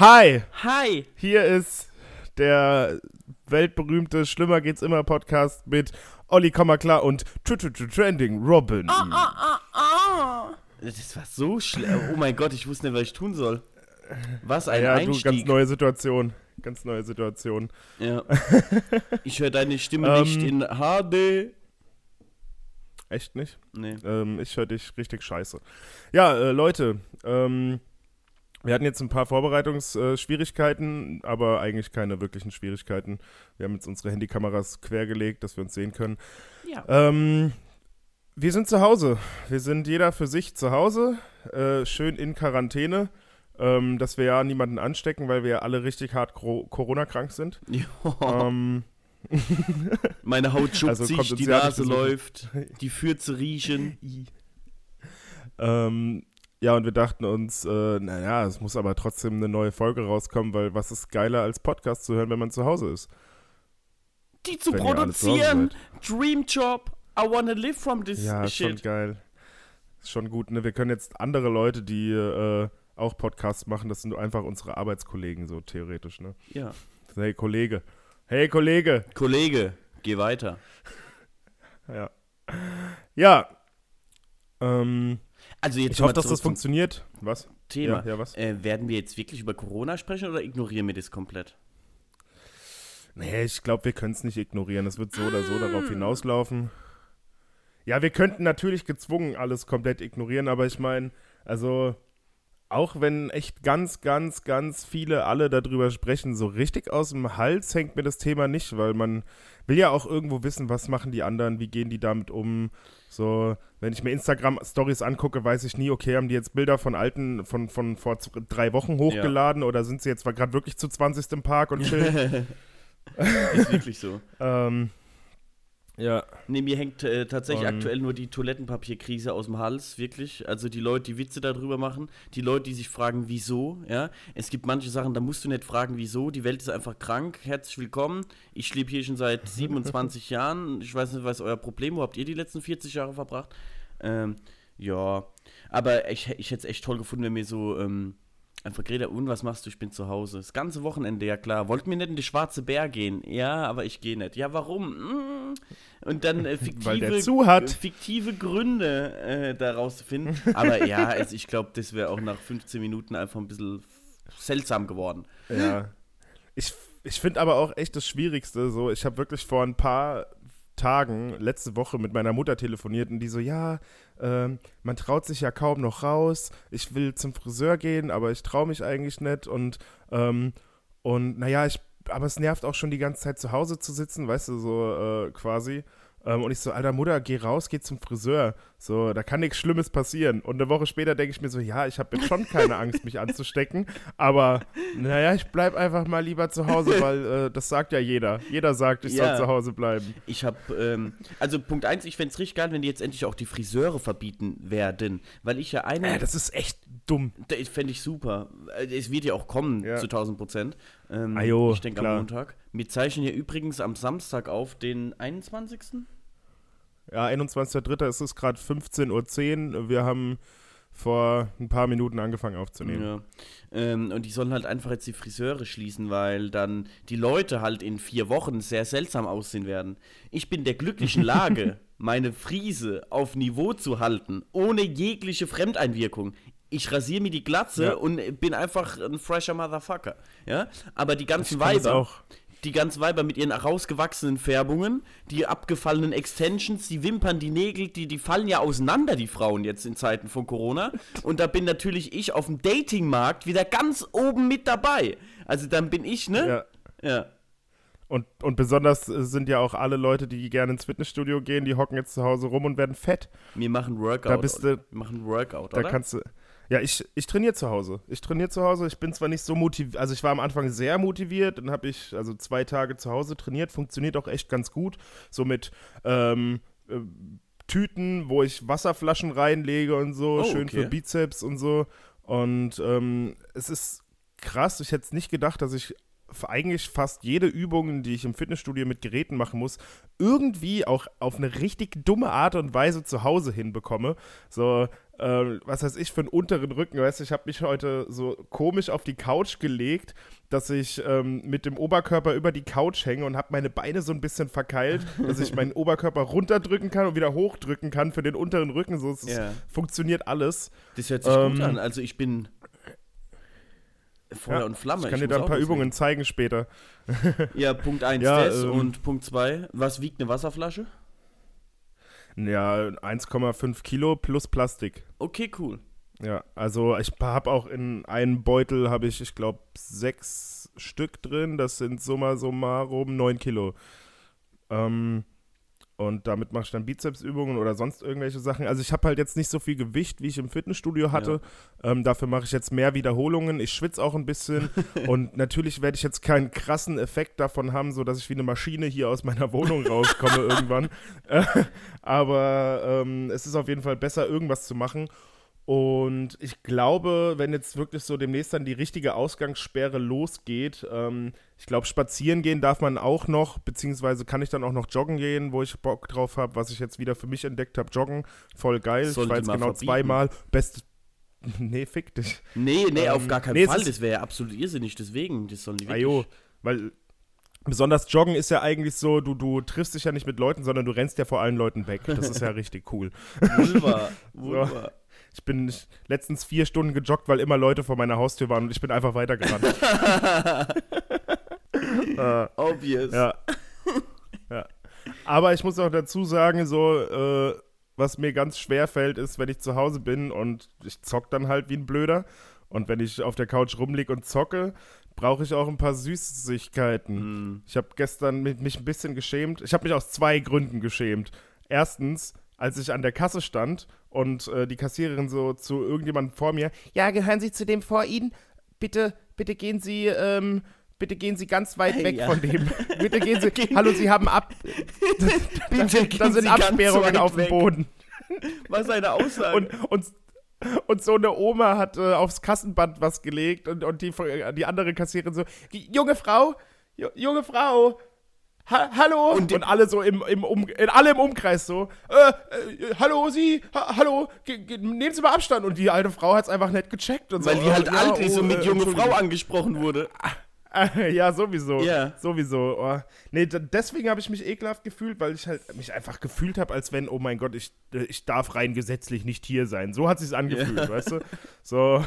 Hi! Hi! Hier ist der weltberühmte Schlimmer geht's immer Podcast mit Olli, Klar und Trending Robin. Das war so schlimm. Oh mein Gott, ich wusste nicht, was ich tun soll. Was ein Einstieg. Ja, du, ganz neue Situation. Ja. Ich höre deine Stimme nicht in HD. Echt nicht? Nee. Ich höre dich richtig scheiße. Ja, Leute, wir hatten jetzt ein paar Vorbereitungsschwierigkeiten, aber eigentlich keine wirklichen Schwierigkeiten. Wir haben jetzt unsere Handykameras quergelegt, dass wir uns sehen können. Ja. Wir sind zu Hause. Wir sind jeder für sich zu Hause, schön in Quarantäne, dass wir ja niemanden anstecken, weil wir ja alle richtig hart Corona-krank sind. Ja. Meine Haut schuppt sich, die Nase läuft, die Fürze riechen. Ja, und wir dachten uns, naja, es muss aber trotzdem eine neue Folge rauskommen, weil was ist geiler als Podcast zu hören, wenn man zu Hause ist? Die zu wenn produzieren, zu Dream Job, I wanna live from this ja, shit. Ja, schon geil. Ist schon gut, ne? Wir können jetzt andere Leute, die auch Podcasts machen, das sind einfach unsere Arbeitskollegen so theoretisch, ne? Ja. Hey, Kollege. Kollege, geh weiter. Ja. Ja. Also jetzt ich hoffe, dass das funktioniert. Was? Thema. Ja, was? Werden wir jetzt wirklich über Corona sprechen oder ignorieren wir das komplett? Nee, ich glaube, wir können es nicht ignorieren. Es wird so oder so darauf hinauslaufen. Ja, wir könnten natürlich gezwungen alles komplett ignorieren, aber ich meine, also auch wenn echt ganz viele alle darüber sprechen, so richtig aus dem Hals hängt mir das Thema nicht, weil man will ja auch irgendwo wissen, was machen die anderen, wie gehen die damit um. So, wenn ich mir Instagram-Stories angucke, weiß ich nie, okay, haben die jetzt Bilder von alten, von vor 3 Wochen hochgeladen oder sind sie jetzt gerade wirklich zu 20. im Park und chillen? Ist wirklich so. Ja. Nee, mir hängt tatsächlich aktuell nur die Toilettenpapierkrise aus dem Hals, wirklich. Also die Leute, die Witze darüber machen, die Leute, die sich fragen, wieso, ja. Es gibt manche Sachen, da musst du nicht fragen, wieso. Die Welt ist einfach krank. Herzlich willkommen. Ich lebe hier schon seit 27 Jahren. Ich weiß nicht, was euer Problem ist. Wo habt ihr die letzten 40 Jahre verbracht? Ja. Aber ich hätte es echt toll gefunden, wenn mir so einfach Greta, und was machst du? Ich bin zu Hause. Das ganze Wochenende, ja klar. Wollt mir nicht in die Schwarze Bär gehen? Ja, aber ich gehe nicht. Ja, warum? Und dann fiktive Gründe daraus zu finden. Aber ja, also ich glaube, das wäre auch nach 15 Minuten einfach ein bisschen seltsam geworden. Ja. Ich finde aber auch echt das Schwierigste so. Ich habe wirklich vor ein paar Tagen, letzte Woche mit meiner Mutter telefoniert und die so, ja, man traut sich ja kaum noch raus, ich will zum Friseur gehen, aber ich traue mich eigentlich nicht und naja, aber es nervt auch schon die ganze Zeit zu Hause zu sitzen, weißt du, so quasi. Und ich so, alter Mutter, geh raus, geh zum Friseur. So, da kann nichts Schlimmes passieren. Und eine Woche später denke ich mir so, ja, ich habe jetzt schon keine Angst, mich anzustecken. Aber, naja, ich bleib einfach mal lieber zu Hause, weil das sagt ja jeder. Jeder sagt, ich soll zu Hause bleiben. Ich habe, also Punkt 1, ich fände es richtig geil, wenn die jetzt endlich auch die Friseure verbieten werden. Weil ich ja das ist echt dumm. Das fände ich super. Es wird ja auch kommen zu 1000%. Ich denke am Montag. Wir zeichnen hier übrigens am Samstag auf, den 21. Ja, 21.03. Es ist gerade 15.10 Uhr. Wir haben vor ein paar Minuten angefangen aufzunehmen. Ja. Und die sollen halt einfach jetzt die Friseure schließen, weil dann die Leute halt in 4 Wochen sehr seltsam aussehen werden. Ich bin der glücklichen Lage, meine Frise auf Niveau zu halten, ohne jegliche Fremdeinwirkung. Ich rasiere mir die Glatze und bin einfach ein fresher Motherfucker. Ja? Aber die ganzen Weiber mit ihren rausgewachsenen Färbungen, die abgefallenen Extensions, die Wimpern, die Nägel, die fallen ja auseinander, die Frauen jetzt in Zeiten von Corona. Und da bin natürlich ich auf dem Datingmarkt wieder ganz oben mit dabei. Also dann bin ich, ne? Ja. Und besonders sind ja auch alle Leute, die gerne ins Fitnessstudio gehen, die hocken jetzt zu Hause rum und werden fett. Wir machen Workout. Da kannst du... Ja, ich trainiere zu Hause. Ich bin zwar nicht so motiviert, also ich war am Anfang sehr motiviert, dann habe ich 2 Tage zu Hause trainiert, funktioniert auch echt ganz gut, so mit Tüten, wo ich Wasserflaschen reinlege und so, schön für Bizeps und so und es ist krass, ich hätte es nicht gedacht, dass ich eigentlich fast jede Übung, die ich im Fitnessstudio mit Geräten machen muss, irgendwie auch auf eine richtig dumme Art und Weise zu Hause hinbekomme. So, was weiß ich, für einen unteren Rücken, weißt du, ich habe mich heute so komisch auf die Couch gelegt, dass ich mit dem Oberkörper über die Couch hänge und habe meine Beine so ein bisschen verkeilt, dass ich meinen Oberkörper runterdrücken kann und wieder hochdrücken kann für den unteren Rücken, so es funktioniert alles. Das hört sich gut an, also ich bin Feuer und Flamme. Ich kann dir da ein paar Übungen zeigen später. Ja, Punkt 1 das und Punkt 2, was wiegt eine Wasserflasche? Ja, 1,5 Kilo plus Plastik. Okay, cool. Ja, also ich habe auch in einem Beutel, habe ich glaube, 6 Stück drin. Das sind summa summarum 9 Kilo. Und damit mache ich dann Bizepsübungen oder sonst irgendwelche Sachen. Also ich habe halt jetzt nicht so viel Gewicht, wie ich im Fitnessstudio hatte. Ja. Dafür mache ich jetzt mehr Wiederholungen. Ich schwitze auch ein bisschen. Und natürlich werde ich jetzt keinen krassen Effekt davon haben, sodass ich wie eine Maschine hier aus meiner Wohnung rauskomme irgendwann. Aber es ist auf jeden Fall besser, irgendwas zu machen. Und ich glaube, wenn jetzt wirklich so demnächst dann die richtige Ausgangssperre losgeht, ich glaube, spazieren gehen darf man auch noch, beziehungsweise kann ich dann auch noch joggen gehen, wo ich Bock drauf habe, was ich jetzt wieder für mich entdeckt habe, joggen, voll geil, sollte ich war jetzt genau verbieten. Zweimal, best, nee, fick dich. Nee, auf gar keinen Fall, das wäre ja absolut irrsinnig, deswegen, das sollen die wirklich. Ajo, weil besonders Joggen ist ja eigentlich so, du triffst dich ja nicht mit Leuten, sondern du rennst ja vor allen Leuten weg, das ist ja richtig cool. Wunderbar. So. Ich bin letztens 4 Stunden gejoggt, weil immer Leute vor meiner Haustür waren und ich bin einfach weitergerannt. Obvious. Ja. Ja. Aber ich muss auch dazu sagen, so, was mir ganz schwer fällt, ist, wenn ich zu Hause bin und ich zock dann halt wie ein Blöder. Und wenn ich auf der Couch rumliege und zocke, brauche ich auch ein paar Süßigkeiten. Ich habe gestern mich ein bisschen geschämt. Ich habe mich aus 2 Gründen geschämt. Erstens, als ich an der Kasse stand und die Kassiererin so zu irgendjemandem vor mir, ja, gehören Sie zu dem vor Ihnen? Bitte gehen Sie ganz weit weg von dem. Bitte gehen Sie, hallo, Sie haben da sind Absperrungen auf dem Boden. Was eine Aussage. Und so eine Oma hat aufs Kassenband was gelegt und die andere Kassiererin so, junge Frau, hallo! Und alle so alle im Umkreis so, hallo, Sie, hallo, nehmen Sie mal Abstand. Und die alte Frau hat es einfach nicht gecheckt. Und weil so, die halt alt ist und mit junge Frau angesprochen wurde. Ja, sowieso. Yeah. Sowieso. Oh. Nee, deswegen habe ich mich ekelhaft gefühlt, weil ich halt mich einfach gefühlt habe, als wenn, oh mein Gott, ich darf rein gesetzlich nicht hier sein. So hat es sich angefühlt, weißt du? So,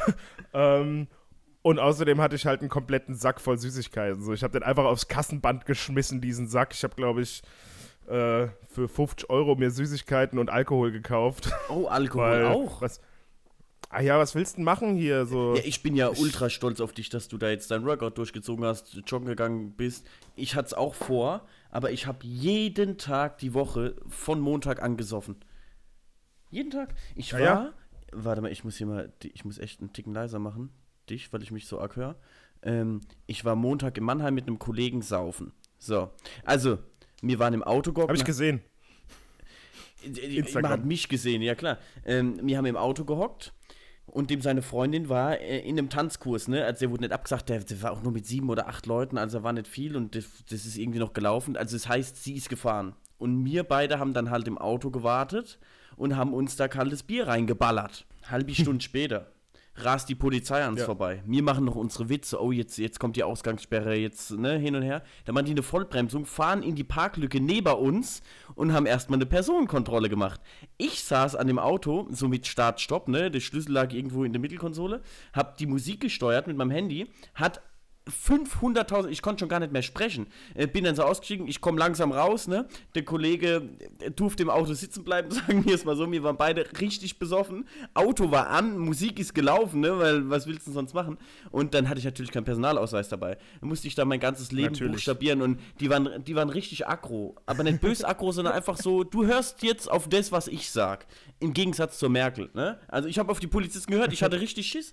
und außerdem hatte ich halt einen kompletten Sack voll Süßigkeiten. So, ich habe den einfach aufs Kassenband geschmissen, diesen Sack. Ich habe, glaube ich, für 50 Euro mir Süßigkeiten und Alkohol gekauft. Oh, Alkohol weil, auch? Was willst du denn machen hier? So? Ja, ich bin ja ultra stolz auf dich, dass du da jetzt dein Workout durchgezogen hast, joggen gegangen bist. Ich hatte es auch vor, aber ich habe jeden Tag die Woche von Montag an gesoffen. Jeden Tag. Ich war... Ja. Warte mal, ich muss echt einen Ticken leiser machen. Dich, weil ich mich so arg höre. Ich war Montag in Mannheim mit einem Kollegen saufen. So, also, wir waren im Autogog. Hab ich gesehen. Man hat mich gesehen, ja klar. Wir haben im Auto gehockt und dem seine Freundin war in einem Tanzkurs, ne? Also, der wurde nicht abgesagt, der war auch nur mit 7 oder 8 Leuten, also er war nicht viel und das ist irgendwie noch gelaufen. Also, das heißt, sie ist gefahren. Und wir beide haben dann halt im Auto gewartet und haben uns da kaltes Bier reingeballert. Halbe Stunde später rast die Polizei an uns vorbei. Wir machen noch unsere Witze. Oh, jetzt kommt die Ausgangssperre, jetzt ne, hin und her. Dann machen die eine Vollbremsung, fahren in die Parklücke neben uns und haben erstmal eine Personenkontrolle gemacht. Ich saß an dem Auto, so mit Start-Stopp, ne, der Schlüssel lag irgendwo in der Mittelkonsole, hab die Musik gesteuert mit meinem Handy, hat 500.000, ich konnte schon gar nicht mehr sprechen, bin dann so ausgestiegen, ich komme langsam raus, ne? Der Kollege durfte im Auto sitzen bleiben, sagen wir es mal so, wir waren beide richtig besoffen, Auto war an, Musik ist gelaufen, ne? Weil was willst du denn sonst machen? Und dann hatte ich natürlich keinen Personalausweis dabei, dann musste ich da mein ganzes Leben buchstabieren und die waren richtig aggro, aber nicht bös aggro, sondern einfach so, du hörst jetzt auf das, was ich sag, im Gegensatz zur Merkel, ne? Also ich habe auf die Polizisten gehört, ich hatte richtig Schiss,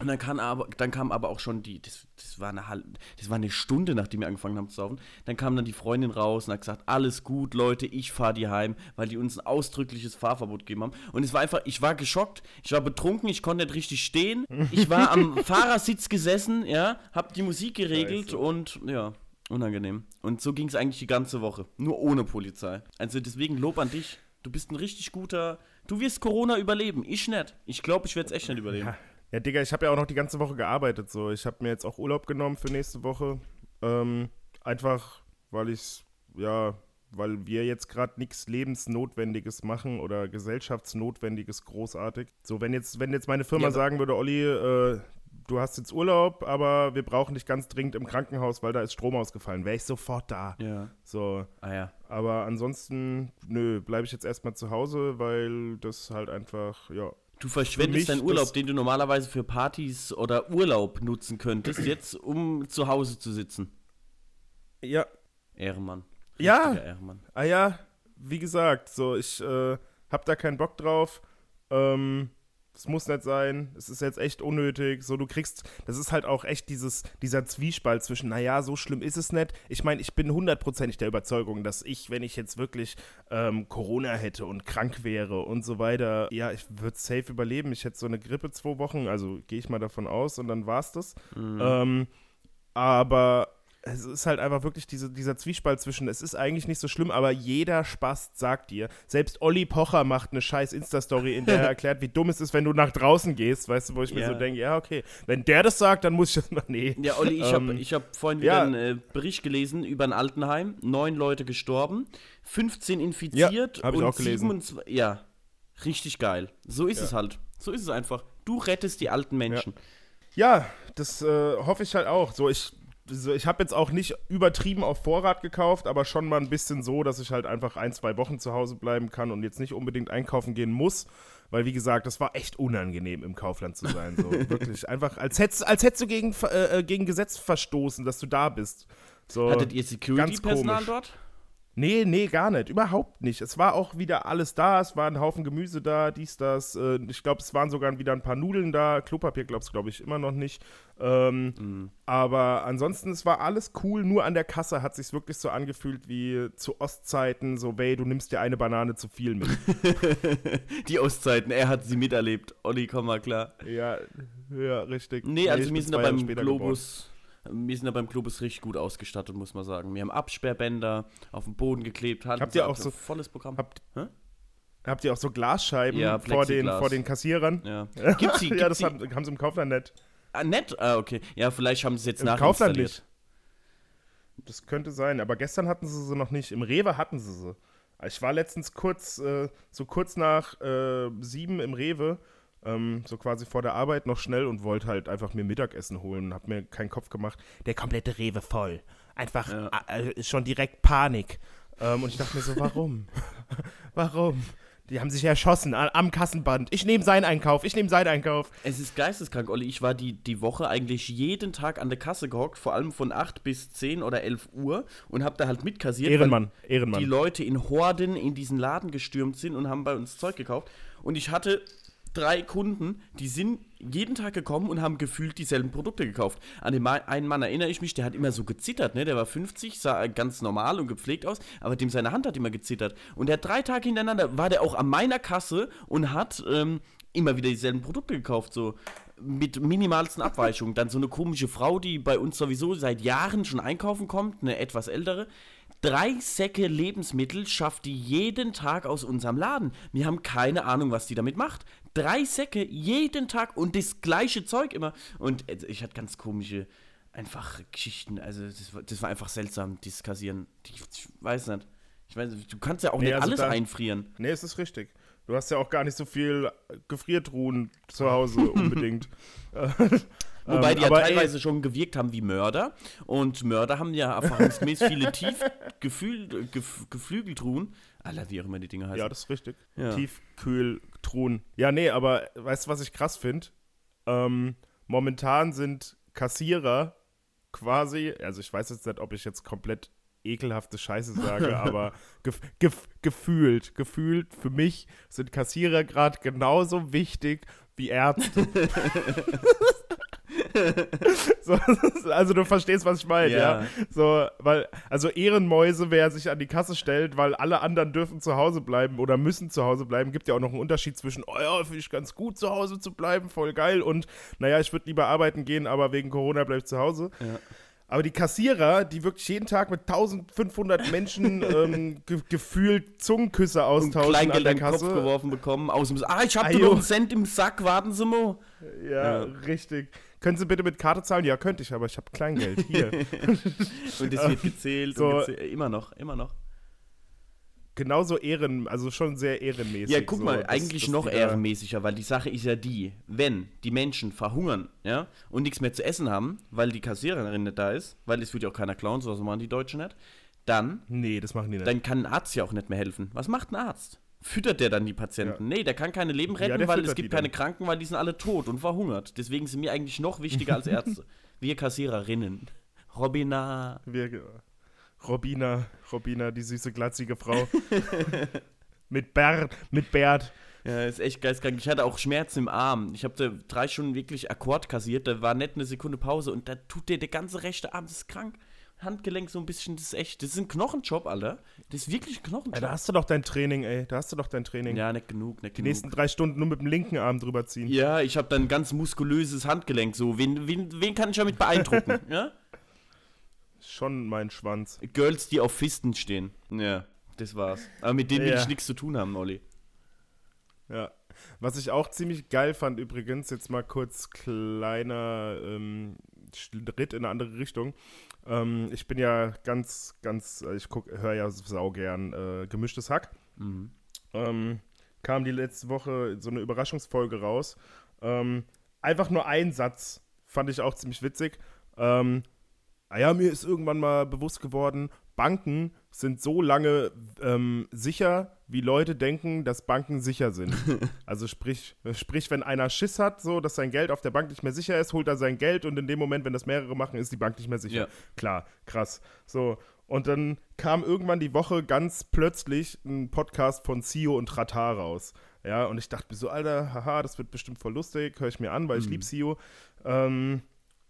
Und dann, kam aber auch schon die, das war eine Stunde, nachdem wir angefangen haben zu saufen, dann kam dann die Freundin raus und hat gesagt, alles gut, Leute, ich fahre die heim, weil die uns ein ausdrückliches Fahrverbot gegeben haben. Und es war einfach, ich war geschockt, ich war betrunken, ich konnte nicht richtig stehen, ich war am Fahrersitz gesessen, ja, hab die Musik geregelt und, ja, unangenehm. Und so ging es eigentlich die ganze Woche, nur ohne Polizei. Also deswegen Lob an dich, du bist ein richtig guter, du wirst Corona überleben, ich nicht. Ich glaube, ich werde es echt nicht überleben. Ja. Ja, Digga, ich habe ja auch noch die ganze Woche gearbeitet, so. Ich habe mir jetzt auch Urlaub genommen für nächste Woche. Einfach, weil wir jetzt gerade nichts Lebensnotwendiges machen oder Gesellschaftsnotwendiges großartig. So, wenn jetzt meine Firma sagen würde, Olli, du hast jetzt Urlaub, aber wir brauchen dich ganz dringend im Krankenhaus, weil da ist Strom ausgefallen, wäre ich sofort da. Ja. So. Ah, ja. Aber ansonsten, nö, bleibe ich jetzt erstmal zu Hause, weil das halt einfach, ja. Du verschwendest deinen Urlaub, den du normalerweise für Partys oder Urlaub nutzen könntest, jetzt um zu Hause zu sitzen. Ja. Ehrenmann. Ja. Ehrenmann. Ah ja, wie gesagt, so, ich hab da keinen Bock drauf. Es muss nicht sein, es ist jetzt echt unnötig, so, du kriegst, das ist halt auch echt dieser Zwiespalt zwischen, naja, so schlimm ist es nicht, ich meine, ich bin 100% der Überzeugung, dass ich, wenn ich jetzt wirklich Corona hätte und krank wäre und so weiter, ja, ich würde safe überleben, ich hätte so eine Grippe 2 Wochen, also gehe ich mal davon aus und dann war's das, aber es ist halt einfach wirklich dieser Zwiespalt zwischen, es ist eigentlich nicht so schlimm, aber jeder Spast sagt dir, selbst Olli Pocher macht eine scheiß Insta-Story, in der er erklärt, wie dumm es ist, wenn du nach draußen gehst, weißt du, wo ich mir so denke, ja, okay, wenn der das sagt, dann muss ich das mal, nee. Ja, Olli, ich hab vorhin wieder einen Bericht gelesen über ein Altenheim, 9 Leute gestorben, 15 infiziert. Ja, hab ich auch gelesen. 27, ja, richtig geil. So ist es halt, so ist es einfach. Du rettest die alten Menschen. Ja, das hoffe ich halt auch, so, ich habe jetzt auch nicht übertrieben auf Vorrat gekauft, aber schon mal ein bisschen so, dass ich halt einfach 1-2 Wochen zu Hause bleiben kann und jetzt nicht unbedingt einkaufen gehen muss, weil wie gesagt, das war echt unangenehm im Kaufland zu sein, so wirklich einfach, als hättest du gegen Gesetz verstoßen, dass du da bist. So, hattet ihr Security-Personal dort? Nee, gar nicht, überhaupt nicht. Es war auch wieder alles da, es war ein Haufen Gemüse da, dies, das, ich glaube, es waren sogar wieder ein paar Nudeln da, Klopapier glaube ich immer noch nicht, aber ansonsten, es war alles cool, nur an der Kasse hat es sich wirklich so angefühlt wie zu Ostzeiten, so, weh, du nimmst dir eine Banane zu viel mit. Die Ostzeiten, er hat sie miterlebt, Olli, komm mal klar. Ja, richtig. Nee, also wir sind da beim Globus... Wir sind da beim Globus richtig gut ausgestattet, muss man sagen. Wir haben Absperrbänder auf den Boden geklebt. Habt ihr auch so volles Programm? Habt ihr auch so Glasscheiben vor den Kassierern? Ja. Gibt's die? Ja, das haben sie im Kaufland nicht. Ah, nett? Ah, okay. Ja, vielleicht haben sie es jetzt nachinstalliert. Im Kaufland nicht. Das könnte sein, aber gestern hatten sie noch nicht. Im Rewe hatten sie sie. Ich war letztens kurz nach 7 im Rewe. So quasi vor der Arbeit noch schnell und wollte halt einfach mir Mittagessen holen und hab mir keinen Kopf gemacht. Der komplette Rewe voll. Einfach schon direkt Panik. Und ich dachte mir so, warum? Warum? Die haben sich erschossen am Kassenband. Ich nehme seinen Einkauf. Es ist geisteskrank, Olli. Ich war die Woche eigentlich jeden Tag an der Kasse gehockt, vor allem von 8 bis 10 oder 11 Uhr und hab da halt mitkassiert, Ehrenmann. Die Leute in Horden in diesen Laden gestürmt sind und haben bei uns Zeug gekauft. Und ich hatte 3 Kunden, die sind jeden Tag gekommen und haben gefühlt dieselben Produkte gekauft. An den einen Mann erinnere ich mich, der hat immer so gezittert, ne? Der war 50, sah ganz normal und gepflegt aus, aber dem seine Hand hat immer gezittert. Und der hat 3 Tage hintereinander, war der auch an meiner Kasse und hat immer wieder dieselben Produkte gekauft, so mit minimalsten Abweichungen. Dann so eine komische Frau, die bei uns sowieso seit Jahren schon einkaufen kommt, eine etwas ältere. 3 Säcke Lebensmittel schafft die jeden Tag aus unserem Laden. Wir haben keine Ahnung, was die damit macht. 3 Säcke jeden Tag und das gleiche Zeug immer. Und ich hatte ganz komische, einfach Geschichten. Also das war einfach seltsam, dieses Kassieren. Ich weiß nicht. Du kannst ja auch nicht alles einfrieren. Nee, es ist richtig. Du hast ja auch gar nicht so viel Gefriertruhen zu Hause unbedingt. Wobei die ja teilweise schon gewirkt haben wie Mörder. Und Mörder haben ja erfahrungsgemäß viele Geflügeltruhen. Alter, wie auch immer die Dinge heißen. Ja, das ist richtig. Ja. Tiefkühltruhen. Ja, nee, aber weißt du, was ich krass finde? Momentan sind Kassierer quasi, also ich weiß jetzt nicht, ob ich jetzt komplett ekelhafte Scheiße sage, aber gefühlt für mich sind Kassierer gerade genauso wichtig wie Ärzte. So, also du verstehst, was ich meine, ja. So, weil, also Ehrenmäuse, wer sich an die Kasse stellt, weil alle anderen dürfen zu Hause bleiben oder müssen zu Hause bleiben, gibt ja auch noch einen Unterschied zwischen, oh ja, finde ich ganz gut, zu Hause zu bleiben, voll geil, und naja, ich würde lieber arbeiten gehen, aber wegen Corona bleib ich zu Hause. Ja. Aber die Kassierer, die wirklich jeden Tag mit 1500 Menschen gefühlt Zungenküsse austauschen an der Kasse. Und Kleingeld in den Kopf geworfen bekommen. Ich hab nur einen Cent im Sack, warten Sie mal. Ja, richtig. Können Sie bitte mit Karte zahlen? Ja, könnte ich, aber ich habe Kleingeld, hier. Und das wird gezählt, so. Immer noch. Genauso also schon sehr ehrenmäßig. Ja, guck mal, so, eigentlich das noch ehrenmäßiger, weil die Sache ist ja die, wenn die Menschen verhungern, ja, und nichts mehr zu essen haben, weil die Kassiererin nicht da ist, weil es wird ja auch keiner klauen, so machen die Deutschen nicht, dann... Nee, das machen die nicht. Dann kann ein Arzt ja auch nicht mehr helfen. Was macht ein Arzt? Füttert der dann die Patienten? Ja. Nee, der kann keine Leben retten, weil es gibt keine Kranken, weil die sind alle tot und verhungert. Deswegen sind mir eigentlich noch wichtiger als Ärzte. Wir Kassiererinnen. Robina, die süße, glatzige Frau. mit Bart. Ja, ist echt geistkrank. Ich hatte auch Schmerzen im Arm. Ich habe da 3 Stunden wirklich Akkord kassiert. Da war nicht eine Sekunde Pause. Und da tut dir der ganze rechte Arm, das ist krank. Handgelenk so ein bisschen, das ist echt, das ist ein Knochenjob, Alter. Das ist wirklich ein Knochenjob. Ja, da hast du doch dein Training. Ja, nicht genug. Die nächsten 3 Stunden nur mit dem linken Arm drüber ziehen. Ja, ich habe dann ein ganz muskulöses Handgelenk. So, wen kann ich damit beeindrucken? Ja? Schon mein Schwanz. Girls, die auf Fisten stehen. Ja, das war's. Aber mit denen will ich nichts zu tun haben, Olli. Ja. Was ich auch ziemlich geil fand übrigens, jetzt mal kurz kleiner Ritt in eine andere Richtung. Ich bin ja ganz, ganz, ich höre ja saugern gemischtes Hack. Mhm. Kam die letzte Woche so eine Überraschungsfolge raus. Einfach nur ein Satz, fand ich auch ziemlich witzig. Mir ist irgendwann mal bewusst geworden, Banken sind so lange sicher, wie Leute denken, dass Banken sicher sind. Also sprich, wenn einer Schiss hat, so, dass sein Geld auf der Bank nicht mehr sicher ist, holt er sein Geld und in dem Moment, wenn das mehrere machen, ist die Bank nicht mehr sicher. Ja. Klar, krass. So, und dann kam irgendwann die Woche ganz plötzlich ein Podcast von CEO und Tratar raus. Ja, und ich dachte mir so, Alter, haha, das wird bestimmt voll lustig, höre ich mir an, weil ich liebe CEO.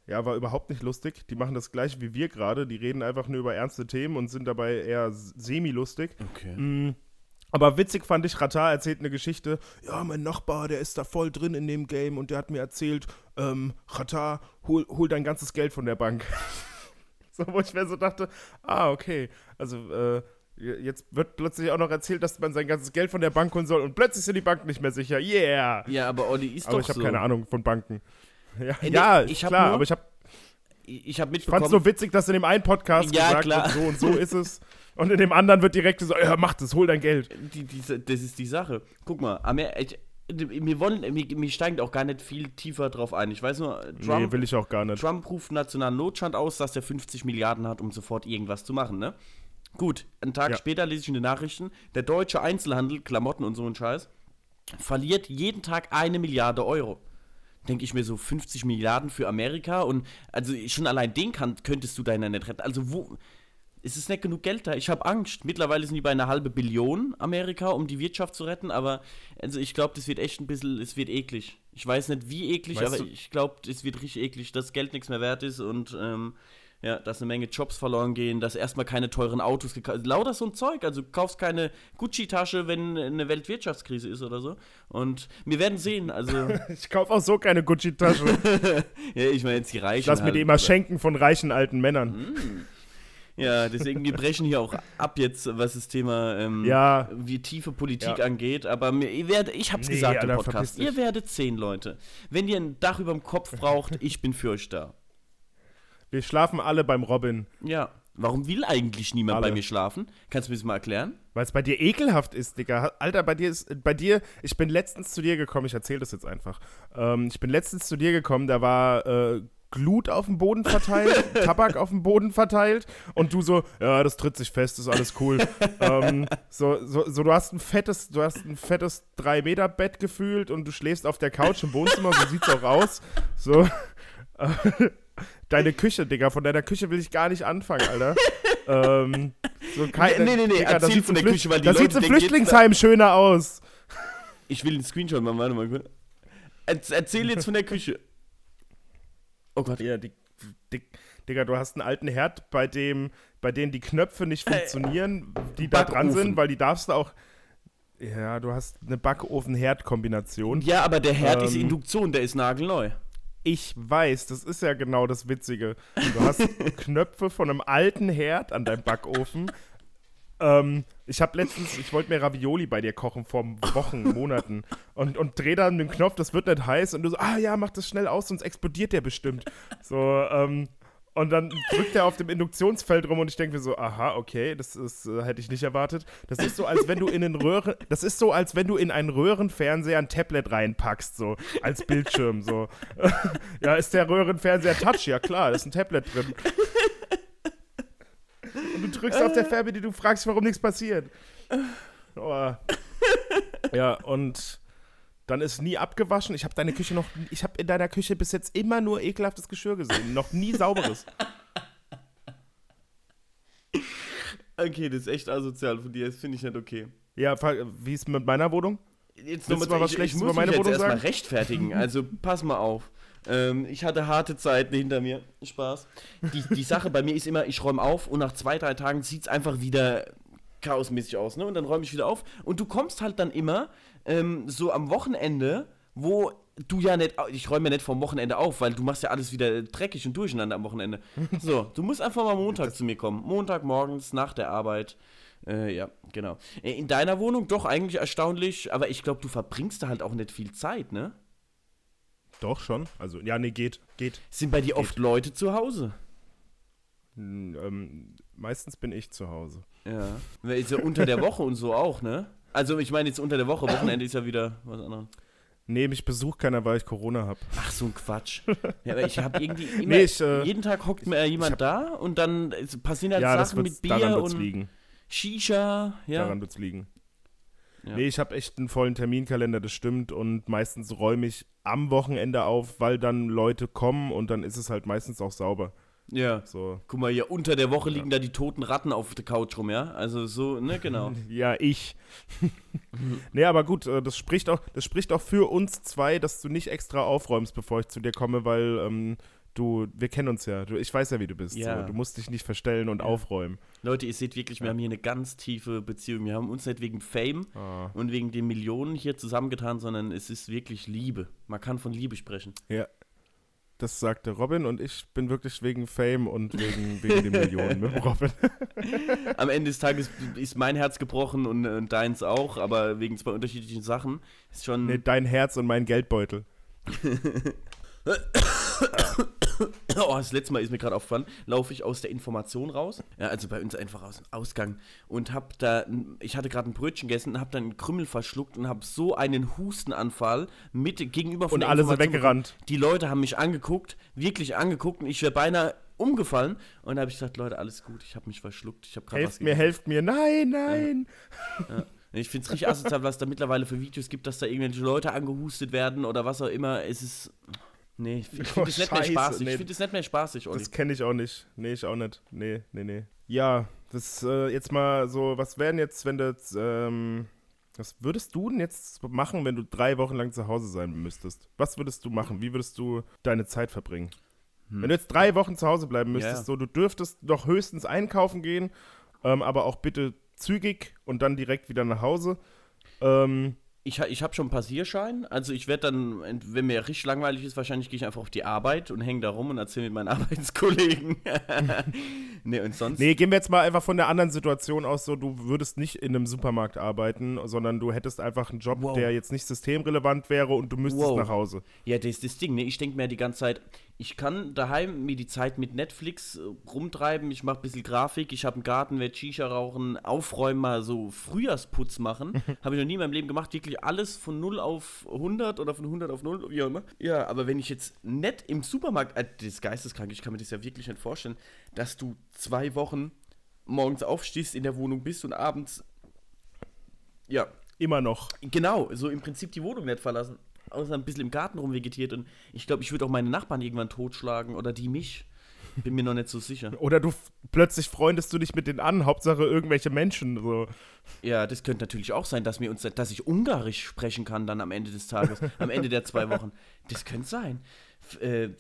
Ja, war überhaupt nicht lustig. Die machen das gleiche wie wir gerade. Die reden einfach nur über ernste Themen und sind dabei eher semi-lustig. Okay. Aber witzig fand ich, Tratar erzählt eine Geschichte. Ja, mein Nachbar, der ist da voll drin in dem Game und der hat mir erzählt, Tratar, hol dein ganzes Geld von der Bank. So, wo ich mir so dachte, okay. Also, jetzt wird plötzlich auch noch erzählt, dass man sein ganzes Geld von der Bank holen soll und plötzlich sind die Banken nicht mehr sicher. Yeah! Ja, aber Olli ist doch so. Aber ich habe keine Ahnung von Banken. Ja, ich habe mitbekommen. Ich fand's so witzig, dass in dem einen Podcast gesagt wird, so ist es. Und in dem anderen wird direkt so, mach das, hol dein Geld. Das ist die Sache. Guck mal, mir steigt auch gar nicht viel tiefer drauf ein. Ich weiß nur, Trump, will ich auch gar nicht. Trump ruft nationalen Notstand aus, dass er 50 Milliarden hat, um sofort irgendwas zu machen, ne? Gut, einen Tag später lese ich in den Nachrichten, der deutsche Einzelhandel, Klamotten und so ein Scheiß, verliert jeden Tag 1 Milliarde Euro. Denke ich mir so, 50 Milliarden für Amerika und also schon allein den könntest du deiner nicht retten. Also es ist nicht genug Geld da, ich habe Angst. Mittlerweile sind die bei 0,5 Billion Amerika, um die Wirtschaft zu retten, aber also ich glaube, das wird echt ein bisschen, es wird eklig. Ich weiß nicht, wie eklig, ich glaube, es wird richtig eklig, dass Geld nichts mehr wert ist und dass eine Menge Jobs verloren gehen, dass erstmal keine teuren Autos gekauft, lauter so ein Zeug, also du kaufst keine Gucci-Tasche, wenn eine Weltwirtschaftskrise ist oder so und wir werden sehen, also... Ich kaufe auch so keine Gucci-Tasche. Ja, ich meine jetzt die Reichen. Lass mir die immer schenken von reichen alten Männern. Ja, deswegen, wir brechen hier auch ab jetzt, was das Thema wie tiefe Politik angeht, aber ich hab's gesagt im Podcast, ihr werdet 10 Leute. Wenn ihr ein Dach überm Kopf braucht, ich bin für euch da. Wir schlafen alle beim Robin. Ja. Warum will eigentlich niemand bei mir schlafen? Kannst du mir das mal erklären? Weil es bei dir ekelhaft ist, Digga. Alter, ich bin letztens zu dir gekommen, ich erzähle das jetzt einfach. Ich bin letztens zu dir gekommen, da war Glut auf dem Boden verteilt, Tabak auf dem Boden verteilt und du so, ja, das tritt sich fest, ist alles cool. Du hast ein fettes 3-Meter-Bett gefühlt und du schläfst auf der Couch im Wohnzimmer, so sieht's auch aus. So. Deine Küche, Digga, von deiner Küche will ich gar nicht anfangen, Alter. Digga, erzähl von der Küche, weil die Leute denken... Da sieht ein Flüchtlingsheim schöner aus. Ich will den Screenshot machen, warte mal. Erzähl jetzt von der Küche. Oh Gott. Ja, Digga, du hast einen alten Herd, bei denen die Knöpfe nicht funktionieren, die da dran sind, weil die darfst du auch... Ja, du hast eine Backofen-Herd-Kombination. Ja, aber der Herd ist Induktion, der ist nagelneu. Ich weiß, das ist ja genau das Witzige. Du hast Knöpfe von einem alten Herd an deinem Backofen. Ich wollte mir Ravioli bei dir kochen vor Wochen, Monaten und dreh dann den Knopf, das wird nicht heiß und du so, mach das schnell aus, sonst explodiert der bestimmt. So, und dann drückt er auf dem Induktionsfeld rum und ich denke mir so, aha, okay, das ist, hätte ich nicht erwartet. Das ist so, als wenn du in einen Röhrenfernseher ein Tablet reinpackst, so, als Bildschirm, so. Ja, ist der Röhrenfernseher Touch? Ja klar, da ist ein Tablet drin. Und du drückst auf der Fernbedienung, du fragst, warum nichts passiert. Oh. Ja, und dann ist nie abgewaschen. Ich habe in deiner Küche bis jetzt immer nur ekelhaftes Geschirr gesehen, noch nie sauberes. Okay, das ist echt asozial von dir, das finde ich nicht okay. Ja, wie ist es mit meiner Wohnung? Jetzt noch mal was Schlechtes über meine Wohnung sagen? Ich muss mich jetzt erstmal rechtfertigen, also pass mal auf. Ich hatte harte Zeiten hinter mir. Spaß. Die Sache bei mir ist immer, ich räume auf und nach 2-3 Tagen sieht es einfach wieder chaosmäßig aus, ne? Und dann räume ich wieder auf. Und du kommst halt dann immer so am Wochenende, wo du ja nicht... Ich räume ja nicht vom Wochenende auf, weil du machst ja alles wieder dreckig und durcheinander am Wochenende. So, du musst einfach mal Montag zu mir kommen. Montag morgens nach der Arbeit. Ja, genau. In deiner Wohnung doch eigentlich erstaunlich, aber ich glaube, du verbringst da halt auch nicht viel Zeit, ne? Doch, schon. Also, ja, nee, geht. Sind bei dir oft Leute zu Hause? Meistens bin ich zu Hause. Ja. Ist ja unter der Woche und so auch, ne? Also, ich meine jetzt unter der Woche, Wochenende ist ja wieder was anderes. Nee, mich besucht keiner, weil ich Corona habe. Ach, so ein Quatsch. Ja, aber ich habe irgendwie immer, jeden Tag hockt mir jemand da und dann passieren halt Sachen mit Bier und liegen. Shisha. Ja. Daran wird's liegen. Ja. Nee, ich habe echt einen vollen Terminkalender, das stimmt. Und meistens räume ich am Wochenende auf, weil dann Leute kommen und dann ist es halt meistens auch sauber. Ja, so. Guck mal, hier unter der Woche liegen da die toten Ratten auf der Couch rum, ja? Also so, ne, genau. Ja, ich. Nee, aber gut, das spricht auch für uns zwei, dass du nicht extra aufräumst, bevor ich zu dir komme, weil wir kennen uns ja. Ich weiß ja, wie du bist. Ja. So. Du musst dich nicht verstellen und aufräumen. Leute, ihr seht wirklich, wir haben hier eine ganz tiefe Beziehung. Wir haben uns nicht wegen Fame und wegen den Millionen hier zusammengetan, sondern es ist wirklich Liebe. Man kann von Liebe sprechen. Ja, das sagte Robin und ich bin wirklich wegen Fame und wegen den Millionen mit Robin. Am Ende des Tages ist mein Herz gebrochen und deins auch, aber wegen zwei unterschiedlichen Sachen ist schon... Nee, dein Herz und mein Geldbeutel. Oh, das letzte Mal ist mir gerade aufgefallen, laufe ich aus der Information raus, ja, also bei uns einfach aus dem Ausgang und ich hatte gerade ein Brötchen gegessen und habe dann einen Krümmel verschluckt und habe so einen Hustenanfall gegenüber von der Information. Und alle sind weggerannt. Die Leute haben mich angeguckt, wirklich angeguckt und ich wäre beinahe umgefallen und da habe ich gesagt, Leute, alles gut, ich habe mich verschluckt, ich habe gerade was gegessen. Helft mir, nein. Ja. Ich finde es richtig asozial, was da mittlerweile für Videos gibt, dass da irgendwelche Leute angehustet werden oder was auch immer, es ist... Nee, ich finde das nicht mehr spaßig. Nee. Ich finde das nicht mehr spaßig, Olli. Das kenne ich auch nicht. Nee, ich auch nicht. Nee. Ja, das jetzt mal so, was wären jetzt, wenn du was würdest du denn jetzt machen, wenn du 3 Wochen lang zu Hause sein müsstest? Was würdest du machen? Wie würdest du deine Zeit verbringen? Wenn du jetzt 3 Wochen zu Hause bleiben müsstest, so, du dürftest noch höchstens einkaufen gehen, aber auch bitte zügig und dann direkt wieder nach Hause. Ich habe schon einen Passierschein, also ich werde dann, wenn mir richtig langweilig ist, wahrscheinlich gehe ich einfach auf die Arbeit und hänge da rum und erzähle mit meinen Arbeitskollegen. Nee, und sonst? Nee, gehen wir jetzt mal einfach von der anderen Situation aus, so du würdest nicht in einem Supermarkt arbeiten, sondern du hättest einfach einen Job, der jetzt nicht systemrelevant wäre und du müsstest nach Hause. Ja, das ist das Ding, ne? Ich denke mir die ganze Zeit, ich kann daheim mir die Zeit mit Netflix rumtreiben, ich mache ein bisschen Grafik, ich habe einen Garten, werde Shisha rauchen, aufräumen, mal so Frühjahrsputz machen, habe ich noch nie in meinem Leben gemacht, wirklich alles von 0 auf 100 oder von 100 auf 0, wie auch immer. Ja, aber wenn ich jetzt nett im Supermarkt, das ist geisteskrank, ich kann mir das ja wirklich nicht vorstellen, dass du 2 Wochen morgens aufstehst, in der Wohnung bist und abends, ja. Immer noch. Genau, so im Prinzip die Wohnung nicht verlassen, außer ein bisschen im Garten rumvegetiert und ich glaube, ich würde auch meine Nachbarn irgendwann totschlagen oder die mich. Bin mir noch nicht so sicher. Oder du plötzlich freundest du dich mit denen an, Hauptsache irgendwelche Menschen. So. Ja, das könnte natürlich auch sein, dass ich Ungarisch sprechen kann dann am Ende des Tages, am Ende der 2 Wochen. Das könnte sein.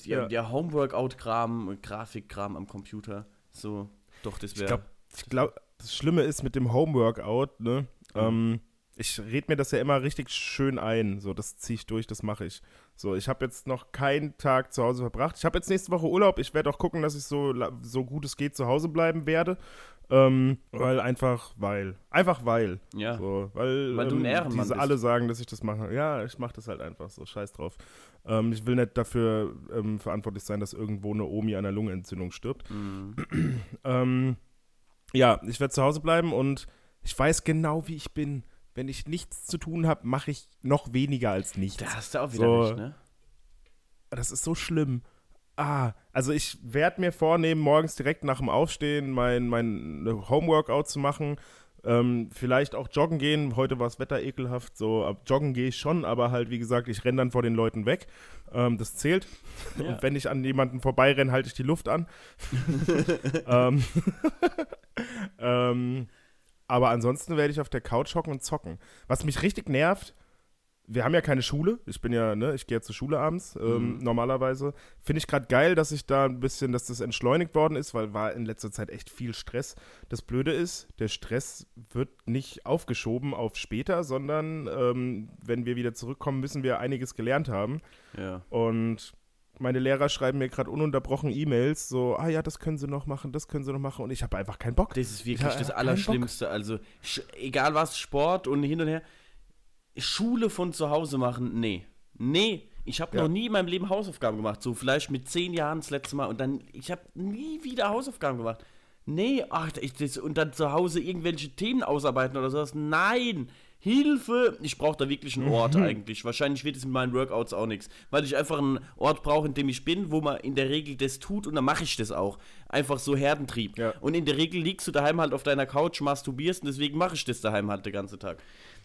Ja, Homeworkout-Kram, Grafikkram am Computer. So, doch, das wäre. Ich glaube, das Schlimme ist mit dem Homeworkout, ne? Mhm. Ich rede mir das ja immer richtig schön ein. So, das ziehe ich durch, das mache ich. So, ich habe jetzt noch keinen Tag zu Hause verbracht. Ich habe jetzt nächste Woche Urlaub. Ich werde auch gucken, dass ich so gut es geht zu Hause bleiben werde. Einfach weil. Ja. So, weil du ein Ehrenmann bist. Alle sagen, dass ich das mache. Ja, ich mache das halt einfach so. Scheiß drauf. Ich will nicht dafür verantwortlich sein, dass irgendwo eine Omi an einer Lungenentzündung stirbt. Mhm. Ja, ich werde zu Hause bleiben und ich weiß genau, wie ich bin. Wenn ich nichts zu tun habe, mache ich noch weniger als nichts. Da hast du auch wieder recht, ne? Das ist so schlimm. Also ich werde mir vornehmen, morgens direkt nach dem Aufstehen mein Homeworkout zu machen. Vielleicht auch joggen gehen. Heute war das Wetter ekelhaft. So, joggen gehe ich schon, aber halt, wie gesagt, ich renne dann vor den Leuten weg. Das zählt. Ja. Und wenn ich an jemanden vorbeirenne, halte ich die Luft an. Aber ansonsten werde ich auf der Couch hocken und zocken. Was mich richtig nervt, wir haben ja keine Schule. Ich gehe ja zur Schule abends, normalerweise. Finde ich gerade geil, dass ich da ein bisschen, dass das entschleunigt worden ist, weil war in letzter Zeit echt viel Stress. Das Blöde ist, der Stress wird nicht aufgeschoben auf später, sondern wenn wir wieder zurückkommen, müssen wir einiges gelernt haben. Ja. Und meine Lehrer schreiben mir gerade ununterbrochen E-Mails, so, ja, das können sie noch machen und ich habe einfach keinen Bock. Das ist wirklich das Allerschlimmste, also egal was, Sport und hin und her, Schule von zu Hause machen, nee, ich habe noch nie in meinem Leben Hausaufgaben gemacht, so vielleicht mit 10 Jahren das letzte Mal und dann, ich habe nie wieder Hausaufgaben gemacht, und dann zu Hause irgendwelche Themen ausarbeiten oder sowas, nein, Hilfe! Ich brauche da wirklich einen Ort eigentlich. Wahrscheinlich wird es mit meinen Workouts auch nichts. Weil ich einfach einen Ort brauche, in dem ich bin, wo man in der Regel das tut und dann mache ich das auch. Einfach so Herdentrieb. Ja. Und in der Regel liegst du daheim halt auf deiner Couch, masturbierst und deswegen mache ich das daheim halt den ganzen Tag.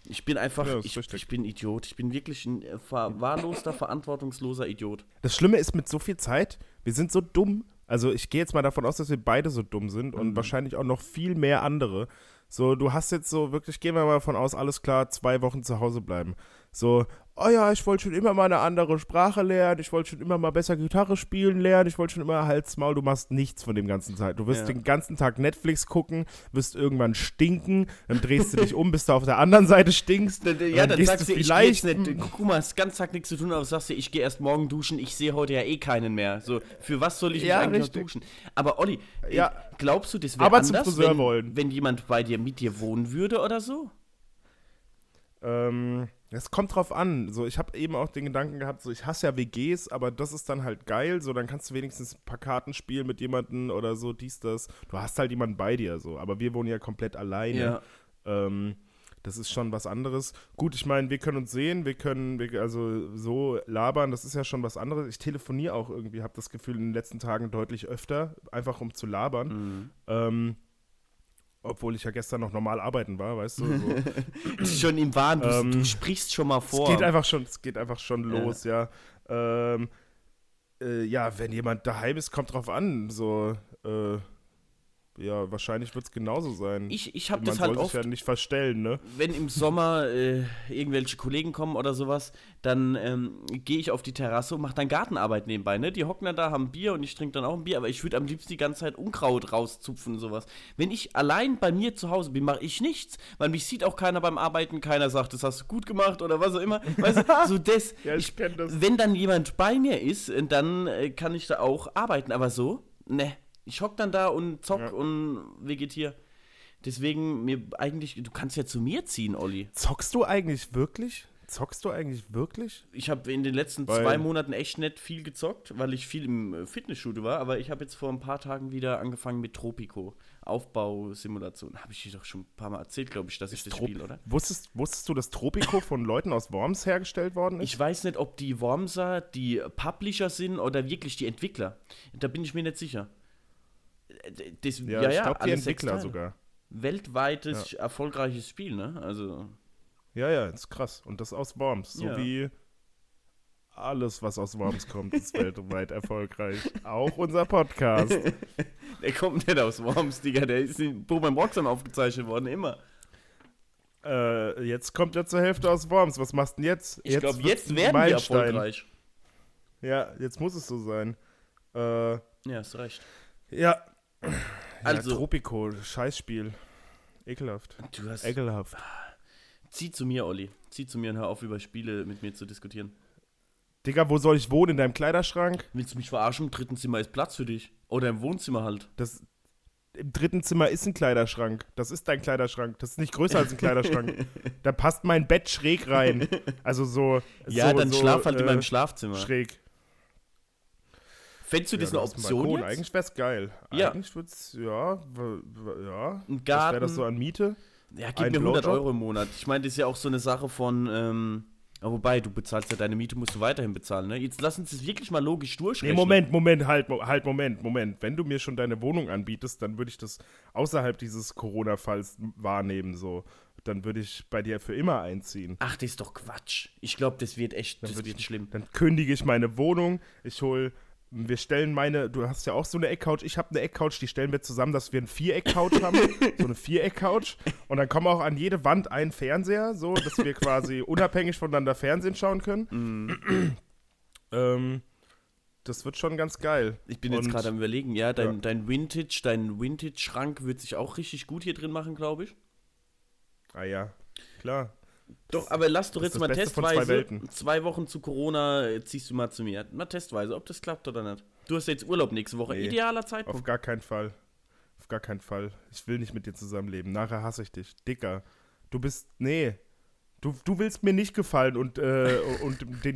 Ich bin einfach, ja, ich bin Idiot. Ich bin wirklich ein wahlloser, verantwortungsloser Idiot. Das Schlimme ist mit so viel Zeit, wir sind so dumm. Also ich gehe jetzt mal davon aus, dass wir beide so dumm sind und wahrscheinlich auch noch viel mehr andere. So, du hast jetzt so wirklich, gehen wir mal davon aus, alles klar, 2 Wochen zu Hause bleiben. So, ich wollte schon immer mal eine andere Sprache lernen, ich wollte schon immer mal besser Gitarre spielen lernen, ich wollte schon immer halt's Maul, du machst nichts von dem ganzen Zeit. Du wirst den ganzen Tag Netflix gucken, wirst irgendwann stinken, dann drehst du dich um, bis du auf der anderen Seite stinkst. Ja, dann sagst du, vielleicht ich nicht, guck mal, hast ganzen Tag nichts zu tun, aber sagst du, ich gehe erst morgen duschen, ich sehe heute ja eh keinen mehr. So, für was soll ich mich eigentlich noch duschen? Aber Olli, glaubst du, das wäre anders, wenn jemand bei dir mit dir wohnen würde oder so? Es kommt drauf an, so ich habe eben auch den Gedanken gehabt, so ich hasse ja WGs, aber das ist dann halt geil, so dann kannst du wenigstens ein paar Karten spielen mit jemandem oder so, dies, das, du hast halt jemanden bei dir, so, aber wir wohnen ja komplett alleine, das ist schon was anderes. Gut, ich meine, wir können uns sehen, wir können so labern, das ist ja schon was anderes, ich telefoniere auch irgendwie, habe das Gefühl in den letzten Tagen deutlich öfter, einfach um zu labern, obwohl ich ja gestern noch normal arbeiten war, weißt du? So. Schon im Wahn, du sprichst schon mal vor. Es geht einfach schon los, ja. Wenn jemand daheim ist, kommt drauf an. So, wahrscheinlich wird es genauso sein. Ich habe das halt oft. Man soll sich ja nicht verstellen, ne? Wenn im Sommer irgendwelche Kollegen kommen oder sowas, dann gehe ich auf die Terrasse und mache dann Gartenarbeit nebenbei, ne? Die hocken dann da, haben Bier und ich trinke dann auch ein Bier, aber ich würde am liebsten die ganze Zeit Unkraut rauszupfen und sowas. Wenn ich allein bei mir zu Hause bin, mache ich nichts, weil mich sieht auch keiner beim Arbeiten, keiner sagt, das hast du gut gemacht oder was auch immer. Weißt du, so das. Ja, ich kenn das. Wenn dann jemand bei mir ist, dann kann ich da auch arbeiten, aber so, ne. Ich hock dann da und zock und vegetiere. Deswegen, du kannst ja zu mir ziehen, Olli. Zockst du eigentlich wirklich? Ich habe in den letzten 2 Monaten echt nicht viel gezockt, weil ich viel im Fitnessstudio war. Aber ich habe jetzt vor ein paar Tagen wieder angefangen mit Tropico. Aufbausimulation. Habe ich dir doch schon ein paar Mal erzählt, glaube ich, dass ich das spiele, oder? Wusstest du, dass Tropico von Leuten aus Worms hergestellt worden ist? Ich weiß nicht, ob die Wormser die Publisher sind oder wirklich die Entwickler. Da bin ich mir nicht sicher. Ich glaube, die Entwickler sogar. Weltweites, erfolgreiches Spiel, ne? Also. Ja, ist krass. Und das aus Worms. So wie Alles, was aus Worms kommt, ist weltweit erfolgreich. Auch unser Podcast. Der kommt nicht aus Worms, Digga. Der ist in Program Roxam aufgezeichnet worden, immer. Jetzt kommt er zur Hälfte aus Worms. Was machst du denn jetzt? Ich glaube, jetzt werden wir erfolgreich. Ja, jetzt muss es so sein. Ja, hast recht. Ja. Also. Ja, Tropico, Scheißspiel. Ekelhaft. Du hast... Ekelhaft. Zieh zu mir, Olli. Zieh zu mir und hör auf, über Spiele mit mir zu diskutieren. Digga, wo soll ich wohnen? In deinem Kleiderschrank? Willst du mich verarschen? Im dritten Zimmer ist Platz für dich. Oder im Wohnzimmer halt. Im dritten Zimmer ist ein Kleiderschrank. Das ist dein Kleiderschrank. Das ist nicht größer als ein Kleiderschrank. Da passt mein Bett schräg rein. Also so. Ja, so, dann so, schlaf halt in meinem Schlafzimmer. Schräg. Fändest du das eine Option jetzt? Eigentlich wär's geil. Ja. Eigentlich wird's, ja. Ein Garten. Was wäre das so an Miete? Ja, gib mir 100 Euro im Monat. Ich meine, das ist ja auch so eine Sache von, wobei, du bezahlst ja deine Miete, musst du weiterhin bezahlen, ne? Jetzt lass uns das wirklich mal logisch durchrechnen. Nee, Moment. Wenn du mir schon deine Wohnung anbietest, dann würde ich das außerhalb dieses Corona-Falls wahrnehmen, so. Dann würde ich bei dir für immer einziehen. Ach, das ist doch Quatsch. Ich glaube, das wird schlimm. Dann kündige ich meine Wohnung, du hast ja auch so eine Eckcouch, ich habe eine Eckcouch, die stellen wir zusammen, dass wir eine Viereck-Couch haben, so eine Viereck-Couch, und dann kommen auch an jede Wand ein Fernseher, so, dass wir quasi unabhängig voneinander Fernsehen schauen können. Mm. Das wird schon ganz geil. Ich bin jetzt gerade am Überlegen, ja, dein Vintage-Schrank wird sich auch richtig gut hier drin machen, glaube ich. Ah ja, klar. Doch, aber lass doch jetzt mal testweise, 2 Wochen zu Corona, ziehst du mal zu mir. Mal testweise, ob das klappt oder nicht. Du hast ja jetzt Urlaub nächste Woche, nee, idealer Zeitpunkt. Auf gar keinen Fall. Ich will nicht mit dir zusammenleben, nachher hasse ich dich. Dicker, du bist, nee, du willst mir nicht gefallen und die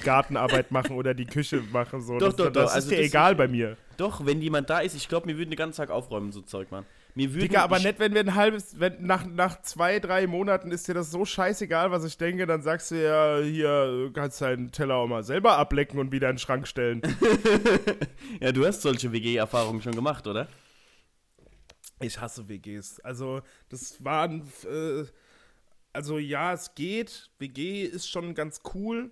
Gartenarbeit machen oder die Küche machen. So. Das ist dir egal bei mir. Doch, wenn jemand da ist, ich glaube, wir würden den ganzen Tag aufräumen, so Zeug, Mann. Digga, aber nett, wenn wir nach 2-3 Monaten ist dir das so scheißegal, was ich denke, dann sagst du ja, hier kannst du deinen Teller auch mal selber ablecken und wieder in den Schrank stellen. Ja, du hast solche WG-Erfahrungen schon gemacht, oder? Ich hasse WGs. Also, das waren, es geht. WG ist schon ganz cool.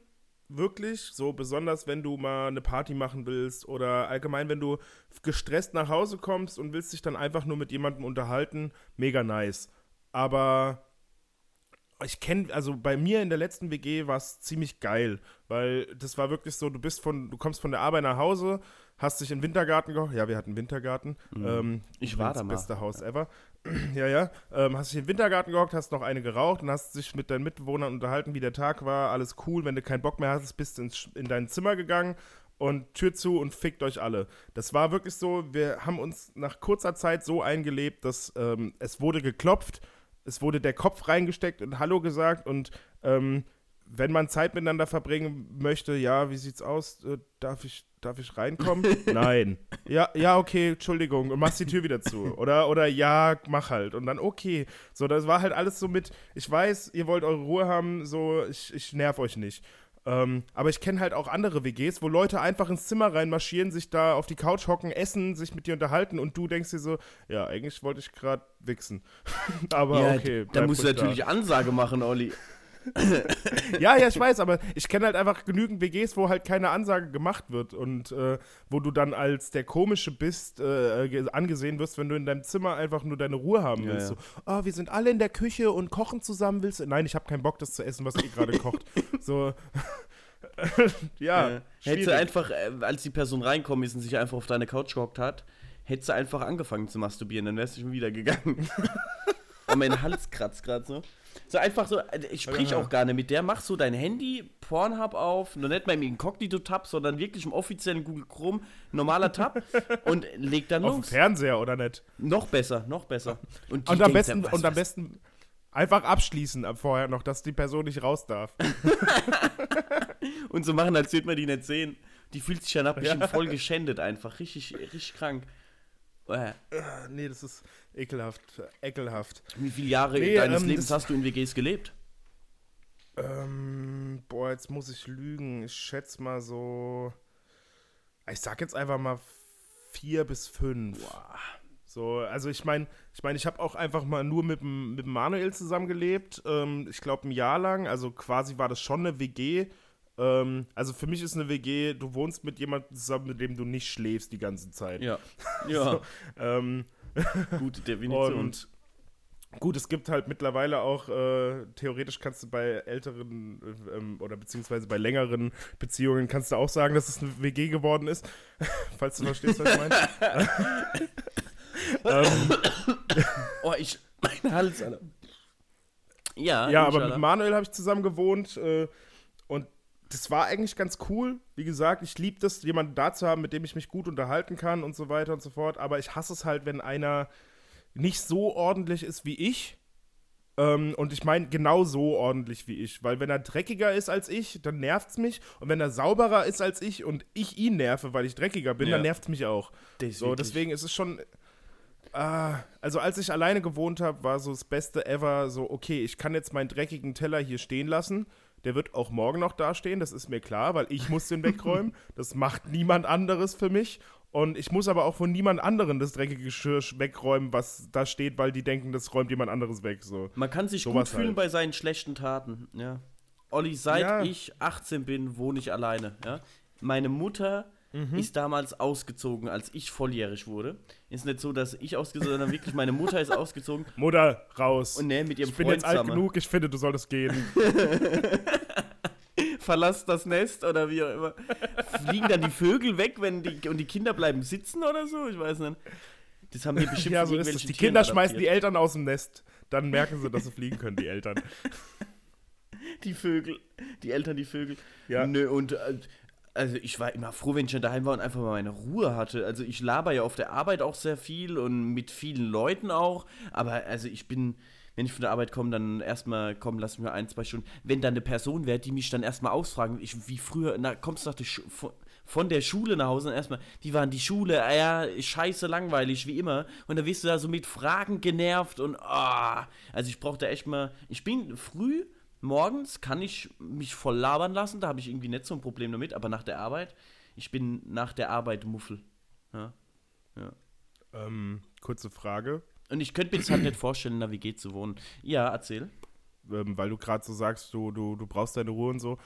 Wirklich, so besonders, wenn du mal eine Party machen willst oder allgemein, wenn du gestresst nach Hause kommst und willst dich dann einfach nur mit jemandem unterhalten, mega nice. Aber bei mir in der letzten WG war es ziemlich geil, weil das war wirklich so, du kommst von der Arbeit nach Hause, hast dich in den Wintergarten gehocht, ja, wir hatten Wintergarten, ich war da mal. Das beste Haus ever. Ja. Hast dich in den Wintergarten gehockt, hast noch eine geraucht und hast dich mit deinen Mitbewohnern unterhalten, wie der Tag war, alles cool. Wenn du keinen Bock mehr hast, bist du in dein Zimmer gegangen und Tür zu und fickt euch alle. Das war wirklich so, wir haben uns nach kurzer Zeit so eingelebt, dass es wurde geklopft, es wurde der Kopf reingesteckt und Hallo gesagt und wenn man Zeit miteinander verbringen möchte, ja, wie sieht's aus, darf ich reinkommen? Nein. Ja, okay, Entschuldigung. Und machst die Tür wieder zu. Oder ja, mach halt. Und dann okay. So, das war halt alles so mit, ich weiß, ihr wollt eure Ruhe haben, so, ich nerv euch nicht. Aber ich kenne halt auch andere WGs, wo Leute einfach ins Zimmer reinmarschieren, sich da auf die Couch hocken, essen, sich mit dir unterhalten und du denkst dir so, ja, eigentlich wollte ich gerade wichsen. Aber ja, okay. Da musst du natürlich Ansage machen, Olli. Ja, ich weiß, aber ich kenne halt einfach genügend WGs, wo halt keine Ansage gemacht wird und wo du dann als der Komische bist, angesehen wirst, wenn du in deinem Zimmer einfach nur deine Ruhe haben willst. Ja. So, wir sind alle in der Küche und kochen zusammen, willst du? Nein, ich habe keinen Bock, das zu essen, was ihr gerade kocht. So, ja. Hättest du einfach, als die Person reinkommen ist und sich einfach auf deine Couch gehockt hat, hättest du einfach angefangen zu masturbieren, dann wärst du schon wieder gegangen. Und mein Hals kratzt gerade so. So einfach so, ich sprich auch gar nicht mit der, mach so dein Handy, Pornhub auf, nur nicht mal im Inkognito-Tab, sondern wirklich im offiziellen Google Chrome, normaler Tab und leg dann los. Auf dem Fernseher, oder nicht? Noch besser. Und am besten, dann, am besten einfach abschließen ab vorher noch, dass die Person nicht raus darf. Und so machen, als würde man die nicht sehen. Die fühlt sich dann bestimmt voll geschändet einfach, richtig krank. Nee, das ist ekelhaft. Wie viele Jahre deines Lebens hast du in WGs gelebt? Jetzt muss ich lügen. Ich schätze mal so, ich sag jetzt einfach mal 4 bis 5. Wow. So, also ich meine, ich habe auch einfach mal nur mit dem Manuel zusammengelebt. Ich glaube, ein Jahr lang. Also quasi war das schon eine WG, Also für mich ist eine WG, du wohnst mit jemandem zusammen, mit dem du nicht schläfst die ganze Zeit. Ja. Ja. So, gute Definition. Und gut, es gibt halt mittlerweile auch, theoretisch kannst du bei älteren oder beziehungsweise bei längeren Beziehungen kannst du auch sagen, dass es eine WG geworden ist, falls du verstehst, was ich meine. Oh, mein Hals, Alter. Ja, ja, aber mit Manuel habe ich zusammen gewohnt, und das war eigentlich ganz cool. Wie gesagt, ich liebe das, jemanden da zu haben, mit dem ich mich gut unterhalten kann und so weiter und so fort. Aber ich hasse es halt, wenn einer nicht so ordentlich ist wie ich. Und ich meine genau so ordentlich wie ich. Weil wenn er dreckiger ist als ich, dann nervt's mich. Und wenn er sauberer ist als ich und ich ihn nerve, weil ich dreckiger bin, ja, dann nervt's mich auch. So, deswegen ist es schon... Also als ich alleine gewohnt habe, war so das Beste ever so, okay, ich kann jetzt meinen dreckigen Teller hier stehen lassen. Der wird auch morgen noch dastehen, das ist mir klar, weil ich muss den wegräumen. Das macht niemand anderes für mich. Und ich muss aber auch von niemand anderem das dreckige Geschirr wegräumen, was da steht, weil die denken, das räumt jemand anderes weg. So. Man kann sich so gut fühlen halt bei seinen schlechten Taten. Ja. Olli, seit ich 18 bin, wohne ich alleine. Ja? Meine Mutter ist damals ausgezogen, als ich volljährig wurde. Ist nicht so, dass ich ausgezogen bin, sondern wirklich meine Mutter ist ausgezogen. Mutter, raus. Und mit ihrem Freund. Ich bin jetzt alt genug, ich finde, du solltest gehen. Verlass das Nest oder wie auch immer. Fliegen dann die Vögel weg, wenn die Kinder bleiben sitzen oder so? Ich weiß nicht. Das haben wir bestimmt ja, so ist das. Die Kinder schmeißen die Eltern aus dem Nest. Dann merken sie, dass sie fliegen können, die Eltern. Die Vögel. Die Eltern, die Vögel. Ja. Nö, und... Also ich war immer froh, wenn ich daheim war und einfach mal meine Ruhe hatte. Also ich laber ja auf der Arbeit auch sehr viel und mit vielen Leuten auch. Aber also ich bin, wenn ich von der Arbeit komme, dann erstmal, komm, lass mich mal 1-2 Stunden. Wenn dann eine Person wäre, die mich dann erstmal ausfragen, wie früher, kommst du von der Schule nach Hause und erstmal, wie waren die Schule? Ah ja, scheiße langweilig, wie immer. Und dann wirst du da so mit Fragen genervt und also ich brauchte echt mal, ich bin früh, morgens kann ich mich voll labern lassen, da habe ich irgendwie nicht so ein Problem damit, aber nach der Arbeit, ich bin nach der Arbeit Muffel. Ja. Ja. Kurze Frage. Und ich könnte mir jetzt halt nicht vorstellen, in einer WG zu wohnen. Ja, erzähl. Weil du gerade so sagst, du brauchst deine Ruhe und so.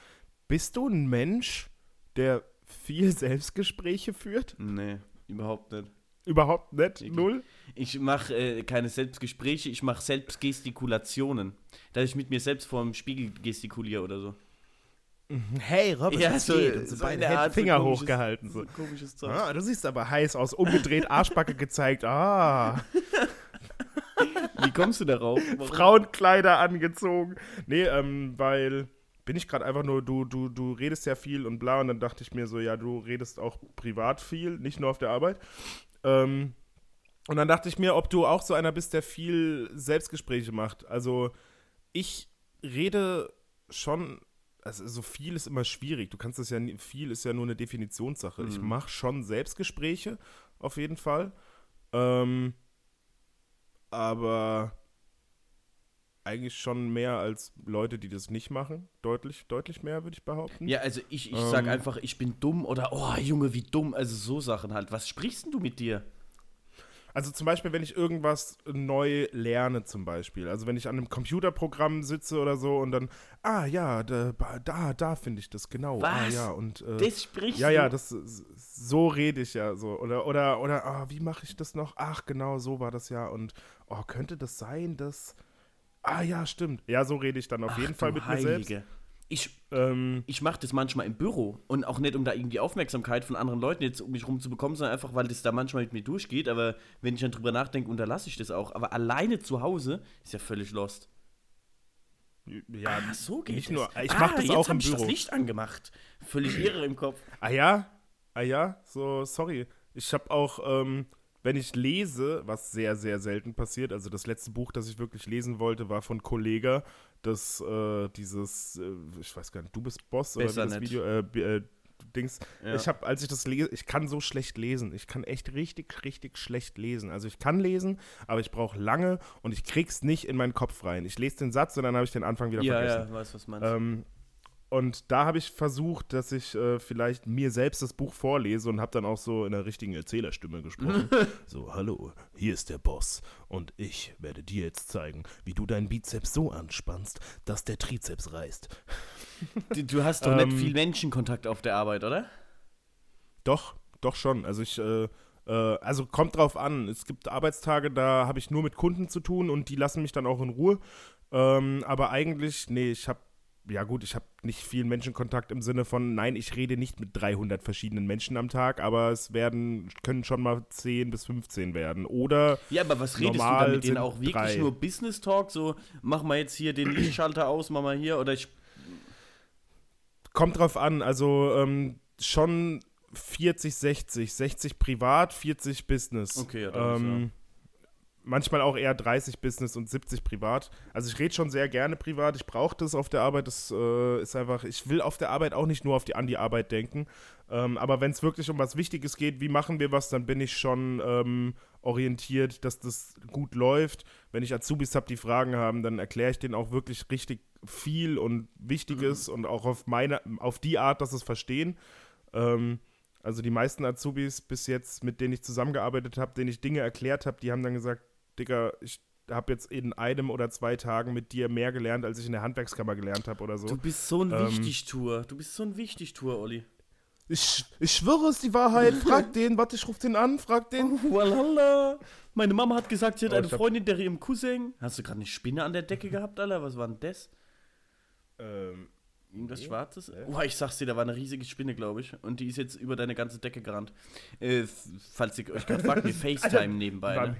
Bist du ein Mensch, der viel Selbstgespräche führt? Nee, überhaupt nicht. Überhaupt nicht? Okay. Null? Ich mache keine Selbstgespräche, ich mache Selbstgestikulationen. Dass ich mit mir selbst vor dem Spiegel gestikuliere oder so. Hey, Robert, ja, das geht. Und so beide Hände Finger hochgehalten. So. Komisches Zeug. Ah, du siehst aber heiß aus, umgedreht, Arschbacke gezeigt. Ah. Wie kommst du darauf? Frauenkleider angezogen. Nee, weil... Bin ich gerade einfach nur, du redest ja viel und bla, und dann dachte ich mir so, ja, du redest auch privat viel, nicht nur auf der Arbeit. Und dann dachte ich mir, ob du auch so einer bist, der viel Selbstgespräche macht. Also ich rede schon, also so viel ist immer schwierig, du kannst das ja, viel ist ja nur eine Definitionssache. Mhm. Ich mache schon Selbstgespräche, auf jeden Fall. Aber... Eigentlich schon mehr als Leute, die das nicht machen. Deutlich mehr, würde ich behaupten. Ja, also ich sag einfach, ich bin dumm oder oh, Junge, wie dumm. Also so Sachen halt. Was sprichst denn du mit dir? Also zum Beispiel, wenn ich irgendwas neu lerne zum Beispiel. Also wenn ich an einem Computerprogramm sitze oder so und dann, da finde ich das, genau. Was? Ah, ja, und, das sprichst du? Ja, das, so rede ich ja so. Oder wie mache ich das noch? Ach, genau, so war das ja. Und könnte das sein, dass... Ah ja, stimmt. Ja, so rede ich dann auf jeden Fall mit mir selbst. Ich mache das manchmal im Büro und auch nicht, um da irgendwie Aufmerksamkeit von anderen Leuten jetzt um mich rum zu bekommen, sondern einfach, weil das da manchmal mit mir durchgeht. Aber wenn ich dann drüber nachdenke, unterlasse ich das auch. Aber alleine zu Hause ist ja völlig lost. Ja, so geht es. Ich mache das auch im Büro. Jetzt habe ich das Licht angemacht. Völlig irre im Kopf. Ah ja, so, sorry. Ich habe auch... Wenn ich lese, was sehr, sehr selten passiert, also das letzte Buch, das ich wirklich lesen wollte, war von Kollegah, das ich weiß gar nicht, du bist Boss Besser oder das Video, Dings. Ja. Als ich das lese, ich kann so schlecht lesen. Ich kann echt richtig, richtig schlecht lesen. Also ich kann lesen, aber ich brauche lange und ich krieg's nicht in meinen Kopf rein. Ich lese den Satz und dann habe ich den Anfang wieder vergessen. Ja, weiß, was meinst du. Und da habe ich versucht, dass ich vielleicht mir selbst das Buch vorlese und habe dann auch so in der richtigen Erzählerstimme gesprochen. So, hallo, hier ist der Boss und ich werde dir jetzt zeigen, wie du deinen Bizeps so anspannst, dass der Trizeps reißt. Du hast doch nicht viel Menschenkontakt auf der Arbeit, oder? Doch schon. Also ich... Also kommt drauf an. Es gibt Arbeitstage, da habe ich nur mit Kunden zu tun und die lassen mich dann auch in Ruhe. Aber eigentlich, ich habe nicht viel Menschenkontakt im Sinne von, nein, ich rede nicht mit 300 verschiedenen Menschen am Tag, aber es können schon mal 10 bis 15 werden. Oder ja, aber was redest du dann mit denen auch? Wirklich nur Business Talk? So, mach mal jetzt hier den Lichtschalter aus, mach mal hier oder ich... Kommt drauf an. Also schon... 40-60 privat, 40 Business. Okay, ja, dann manchmal auch eher 30 Business und 70 privat. Also ich rede schon sehr gerne privat, ich brauche das auf der Arbeit, das ist einfach, ich will auf der Arbeit auch nicht nur an die Arbeit denken, aber wenn es wirklich um was Wichtiges geht, wie machen wir was, dann bin ich schon orientiert, dass das gut läuft. Wenn ich Azubis habe, die Fragen haben, dann erkläre ich denen auch wirklich richtig viel und Wichtiges und auch auf die Art, dass sie es verstehen. Also die meisten Azubis bis jetzt, mit denen ich zusammengearbeitet habe, denen ich Dinge erklärt habe, die haben dann gesagt, Digga, ich habe jetzt in einem oder zwei Tagen mit dir mehr gelernt, als ich in der Handwerkskammer gelernt habe oder so. Du bist so ein Wichtigtour. Du bist so ein Wichtigtour, Olli. Ich schwöre, es ist die Wahrheit. Frag den, warte, ich ruf den an, frag den. Walala. Meine Mama hat gesagt, sie hat eine Freundin, der ihrem Cousin. Hast du gerade eine Spinne an der Decke gehabt, Alter? Was war denn das? Irgendwas Schwarzes? Boah, ich sag's dir, da war eine riesige Spinne, glaube ich. Und die ist jetzt über deine ganze Decke gerannt. Falls ihr euch gerade fragt, mir FaceTime nebenbei.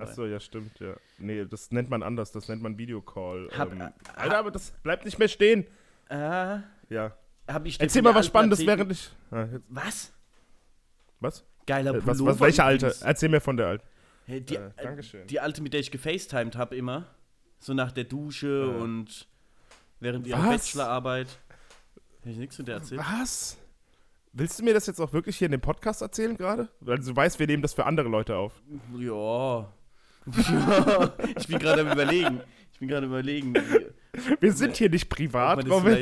Achso, ja, stimmt, ja. Nee, das nennt man anders, das nennt man Videocall. Alter, aber das bleibt nicht mehr stehen. Ja. Erzähl mal was Spannendes, während ich... Was? Was? Geiler Pullover. Welche Alte? Erzähl mir von der Alten. Hey, Dankeschön. Die Alte, mit der ich gefacetimed habe immer. So nach der Dusche und... Während ihrer Bachelorarbeit. Hätte ich nichts mit der erzählt. Was? Willst du mir das jetzt auch wirklich hier in dem Podcast erzählen gerade? Also du weißt, wir nehmen das für andere Leute auf. Ja. Ich bin gerade am Überlegen. Wir sind hier nicht privat. Kann man das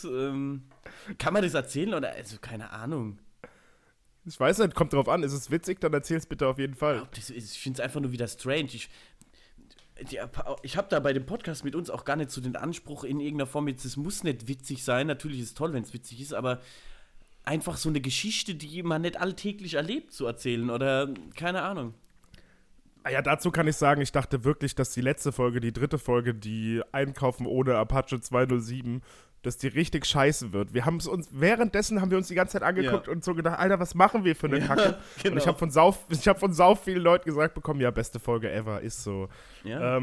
vielleicht kann man das erzählen? Oder? Also keine Ahnung. Ich weiß nicht, kommt drauf an. Ist es witzig, dann erzähl's bitte auf jeden Fall. Ich finde es einfach nur wieder strange. Ich habe da bei dem Podcast mit uns auch gar nicht so den Anspruch in irgendeiner Form, jetzt es muss nicht witzig sein, natürlich ist es toll, wenn es witzig ist, aber einfach so eine Geschichte, die man nicht alltäglich erlebt, zu erzählen oder keine Ahnung. Ja, dazu kann ich sagen, ich dachte wirklich, dass die letzte Folge, die dritte Folge, die Einkaufen ohne Apache 207, dass die richtig scheiße wird. Währenddessen haben wir uns die ganze Zeit angeguckt und so gedacht, Alter, was machen wir für eine Kacke? Genau. Und ich habe von sau vielen Leuten gesagt bekommen, ja, beste Folge ever, ist so. Ja.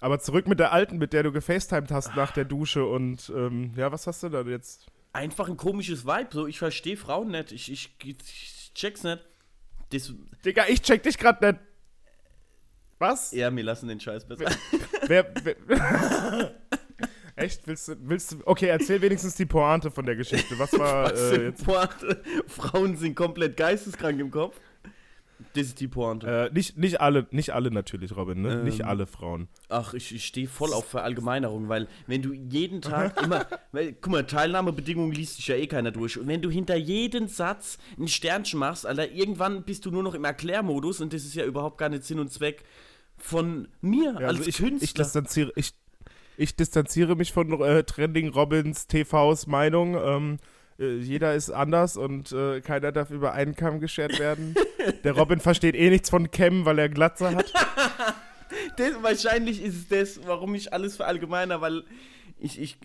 Aber zurück mit der Alten, mit der du gefacetimed hast nach der Dusche und was hast du da jetzt? Einfach ein komisches Vibe, so ich verstehe Frauen nicht, ich check's nicht. Digga, ich check dich grad nicht. Was? Ja, wir lassen den Scheiß besser. Wer Echt? Willst du? Okay, erzähl wenigstens die Pointe von der Geschichte. Was war jetzt? Pointe? Frauen sind komplett geisteskrank im Kopf. Das ist die Pointe. Nicht alle natürlich, Robin, ne? Nicht alle Frauen. Ach, ich stehe voll auf Verallgemeinerung, weil wenn du jeden Tag guck mal, Teilnahmebedingungen liest sich ja eh keiner durch. Und wenn du hinter jedem Satz ein Sternchen machst, Alter, irgendwann bist du nur noch im Erklärmodus und das ist ja überhaupt gar nicht Sinn und Zweck von mir als Künstler. Ich distanziere mich von Trending Robins TVs Meinung. Jeder ist anders und keiner darf über einen Kamm geschert werden. Der Robin versteht eh nichts von Cam, weil er Glatze hat. Wahrscheinlich ist es das, warum ich alles verallgemeiner, weil ich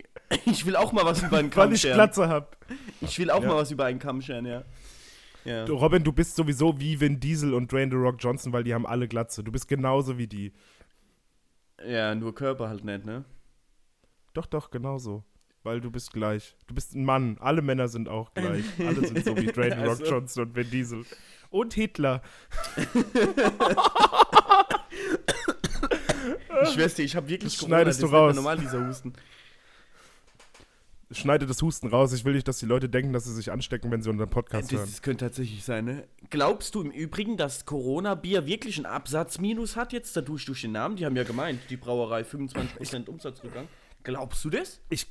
will auch mal was über einen Kamm scheren. Weil ich Glatze hab. Ich will auch mal was über einen Kamm scheren, ja. Ja. Du, Robin, du bist sowieso wie Vin Diesel und Dwayne The Rock Johnson, weil die haben alle Glatze. Du bist genauso wie die. Ja, nur Körper halt nicht, ne? Doch, genauso. Weil du bist gleich. Du bist ein Mann. Alle Männer sind auch gleich. Alle sind so wie Dwayne The Rock Johnson und Vin Diesel. Und Hitler. Ich schwör's dir, ich hab wirklich Corona. Schneidest du raus. Normal, dieser Husten. Schneide das Husten raus. Ich will nicht, dass die Leute denken, dass sie sich anstecken, wenn sie unseren Podcast hören. Das könnte tatsächlich sein, ne? Glaubst du im Übrigen, dass Corona-Bier wirklich einen Absatzminus hat jetzt dadurch durch den Namen? Die haben ja gemeint, die Brauerei 25% Umsatzrückgang. Glaubst du das? Ich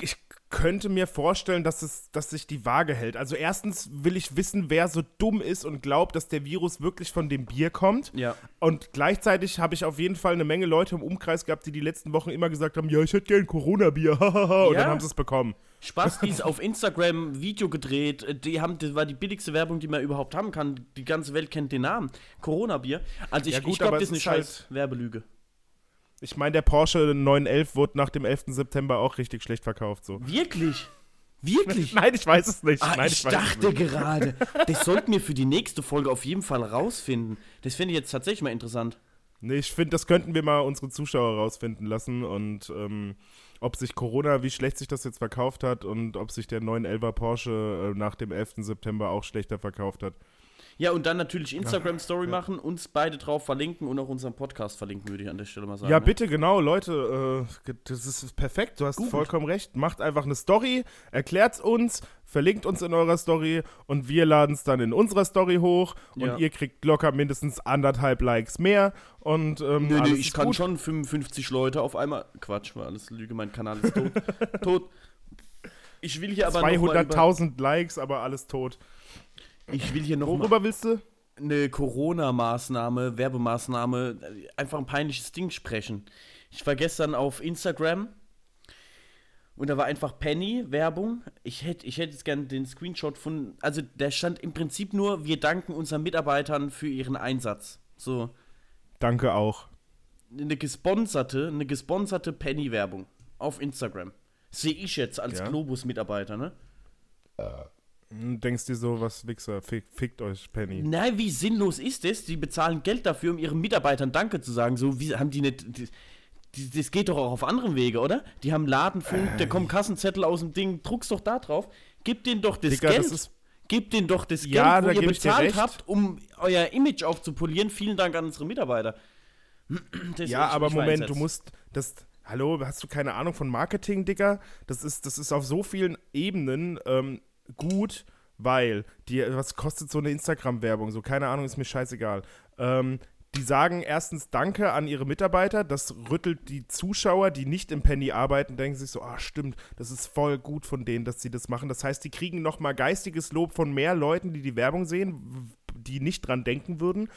ich könnte mir vorstellen, dass sich die Waage hält. Also erstens will ich wissen, wer so dumm ist und glaubt, dass der Virus wirklich von dem Bier kommt. Ja. Und gleichzeitig habe ich auf jeden Fall eine Menge Leute im Umkreis gehabt, die letzten Wochen immer gesagt haben, ja, ich hätte gern Corona-Bier, hahaha, und ja, dann haben sie es bekommen. Spastis auf Instagram ein Video gedreht, das war die billigste Werbung, die man überhaupt haben kann. Die ganze Welt kennt den Namen, Corona-Bier. Also ich glaube, das ist eine scheiß Werbelüge. Ich meine, der Porsche 911 wurde nach dem 11. September auch richtig schlecht verkauft. So. Wirklich? Wirklich? Nein, ich weiß es nicht. Ich dachte gerade, das sollten wir für die nächste Folge auf jeden Fall rausfinden. Das finde ich jetzt tatsächlich mal interessant. Nee, ich finde, das könnten wir mal unsere Zuschauer rausfinden lassen. Und ob sich Corona, wie schlecht sich das jetzt verkauft hat und ob sich der 911er Porsche nach dem 11. September auch schlechter verkauft hat. Ja, und dann natürlich Instagram-Story machen, uns beide drauf verlinken und auch unseren Podcast verlinken, würde ich an der Stelle mal sagen. Ja, bitte, genau, Leute, das ist perfekt, du hast vollkommen recht. Macht einfach eine Story, erklärt's uns, verlinkt uns in eurer Story und wir laden es dann in unserer Story hoch und ihr kriegt locker mindestens 1,5 Likes mehr. Und, nee, ich kann schon 55 Leute auf einmal, Quatsch, war alles Lüge, mein Kanal ist tot. Tot. Ich will hier aber 200.000 Likes, aber alles tot. Ich will hier noch Worüber willst du? Eine Corona-Maßnahme, Werbemaßnahme, einfach ein peinliches Ding sprechen. Ich war gestern auf Instagram und da war einfach Penny-Werbung. Ich hätte jetzt gerne den Screenshot von, also der stand im Prinzip nur, wir danken unseren Mitarbeitern für ihren Einsatz. So. Danke auch. Eine gesponserte Penny-Werbung auf Instagram. Sehe ich jetzt als Globus-Mitarbeiter, ne? Denkst du so, was Wichser, fickt euch, Penny. Nein, wie sinnlos ist das? Die bezahlen Geld dafür, um ihren Mitarbeitern Danke zu sagen. So, wie haben die nicht. Das geht doch auch auf anderen Wege, oder? Die haben Ladenfunk, da kommen Kassenzettel aus dem Ding, druckst doch da drauf. Gib denen doch das Geld. Gebt denen doch das Geld, wo ihr bezahlt habt, um euer Image aufzupolieren. Vielen Dank an unsere Mitarbeiter. Ja, aber Moment, du musst das. Hallo, hast du keine Ahnung von Marketing, Digga? Das ist auf so vielen Ebenen. Gut, weil, was kostet so eine Instagram-Werbung? So, keine Ahnung, ist mir scheißegal. Die sagen erstens Danke an ihre Mitarbeiter, das rüttelt die Zuschauer, die nicht im Penny arbeiten, denken sich so, ah stimmt, das ist voll gut von denen, dass sie das machen. Das heißt, die kriegen nochmal geistiges Lob von mehr Leuten, die die Werbung sehen, die nicht dran denken würden.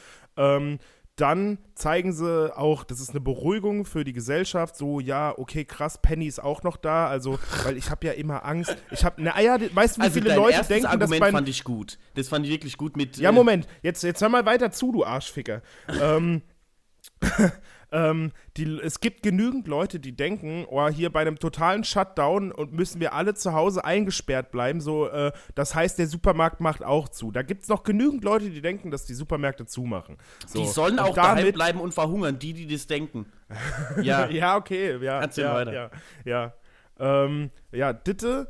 Dann zeigen sie auch, das ist eine Beruhigung für die Gesellschaft, so, ja, okay, krass, Penny ist auch noch da, also, weil ich habe ja immer Angst, weißt du, wie viele Leute denken, dass das fand ich wirklich gut mit... Ja, Moment, jetzt hör mal weiter zu, du Arschficker. Es gibt genügend Leute, die denken, oh, hier bei einem totalen Shutdown und müssen wir alle zu Hause eingesperrt bleiben, so, das heißt, der Supermarkt macht auch zu. Da gibt es noch genügend Leute, die denken, dass die Supermärkte zumachen. So. Die sollen auch daheim bleiben und verhungern, die das denken. Ja, ja, okay, ja, ja, ja, ja. Ja, Ditte,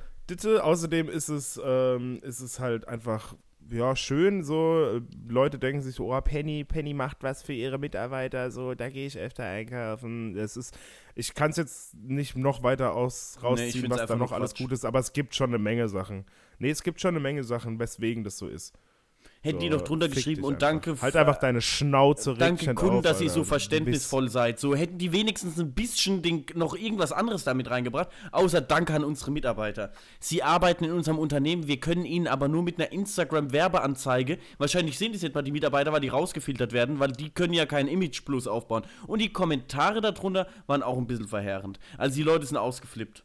außerdem ist es halt einfach... Ja, schön, so, Leute denken sich so, oh, Penny macht was für ihre Mitarbeiter, so, da gehe ich öfter einkaufen. Ich kann es jetzt nicht noch weiter rausziehen, was da noch alles gut ist, aber es gibt schon eine Menge Sachen. Weswegen das so ist. Hätten die doch drunter geschrieben und danke... Halt einfach deine Schnauze, danke Kunden, auf, dass ihr so verständnisvoll seid. So hätten die wenigstens ein bisschen noch irgendwas anderes damit reingebracht, außer Danke an unsere Mitarbeiter. Sie arbeiten in unserem Unternehmen, wir können ihnen aber nur mit einer Instagram-Werbeanzeige, wahrscheinlich sehen das jetzt mal die Mitarbeiter, weil die rausgefiltert werden, weil die können ja kein Image plus aufbauen. Und die Kommentare darunter waren auch ein bisschen verheerend. Also die Leute sind ausgeflippt.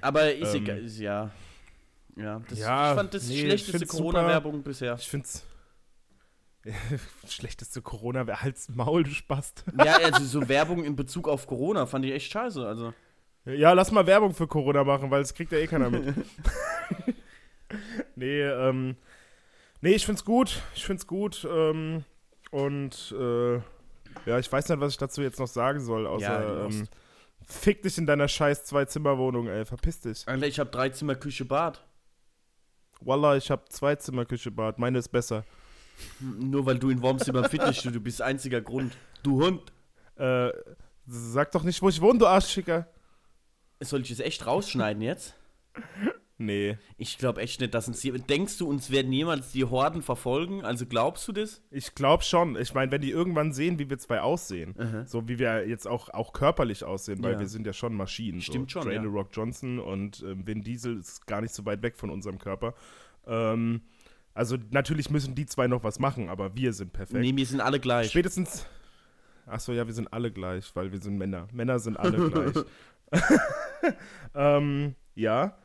Aber ist egal, ist ja... ich fand das schlechteste Corona-Werbung bisher. Ich find's schlechteste Corona-Werbung, halt's Maul, du Spast. Ja, also so Werbung in Bezug auf Corona fand ich echt scheiße, also. Ja, lass mal Werbung für Corona machen, weil es kriegt ja eh keiner mit. Nee, ich find's gut, ich weiß nicht, was ich dazu jetzt noch sagen soll, außer, fick dich in deiner scheiß 2-Zimmer-Wohnung, ey. Verpiss dich. Alter, ich hab 3-Zimmer-Küche-Bad. Wallah, ich hab 2-Zimmer-Küche-Bad. Meine ist besser. Nur weil du in Worms über Fitnessstudio bist. Einziger Grund. Du Hund. Sag doch nicht, wo ich wohne, du Arschficker. Soll ich das echt rausschneiden jetzt? Nee. Ich glaube echt nicht, dass uns jemand... Denkst du, uns werden jemals die Horden verfolgen? Also glaubst du das? Ich glaube schon. Ich meine, wenn die irgendwann sehen, wie wir zwei aussehen, aha, so wie wir jetzt auch körperlich aussehen, weil ja, wir sind ja schon Maschinen. Stimmt so, schon, Dwayne The Rock Johnson und Vin Diesel ist gar nicht so weit weg von unserem Körper. Also natürlich müssen die zwei noch was machen, aber wir sind perfekt. Nee, wir sind alle gleich. Spätestens... Achso, ja, wir sind alle gleich, weil wir sind Männer. Männer sind alle gleich. Ja.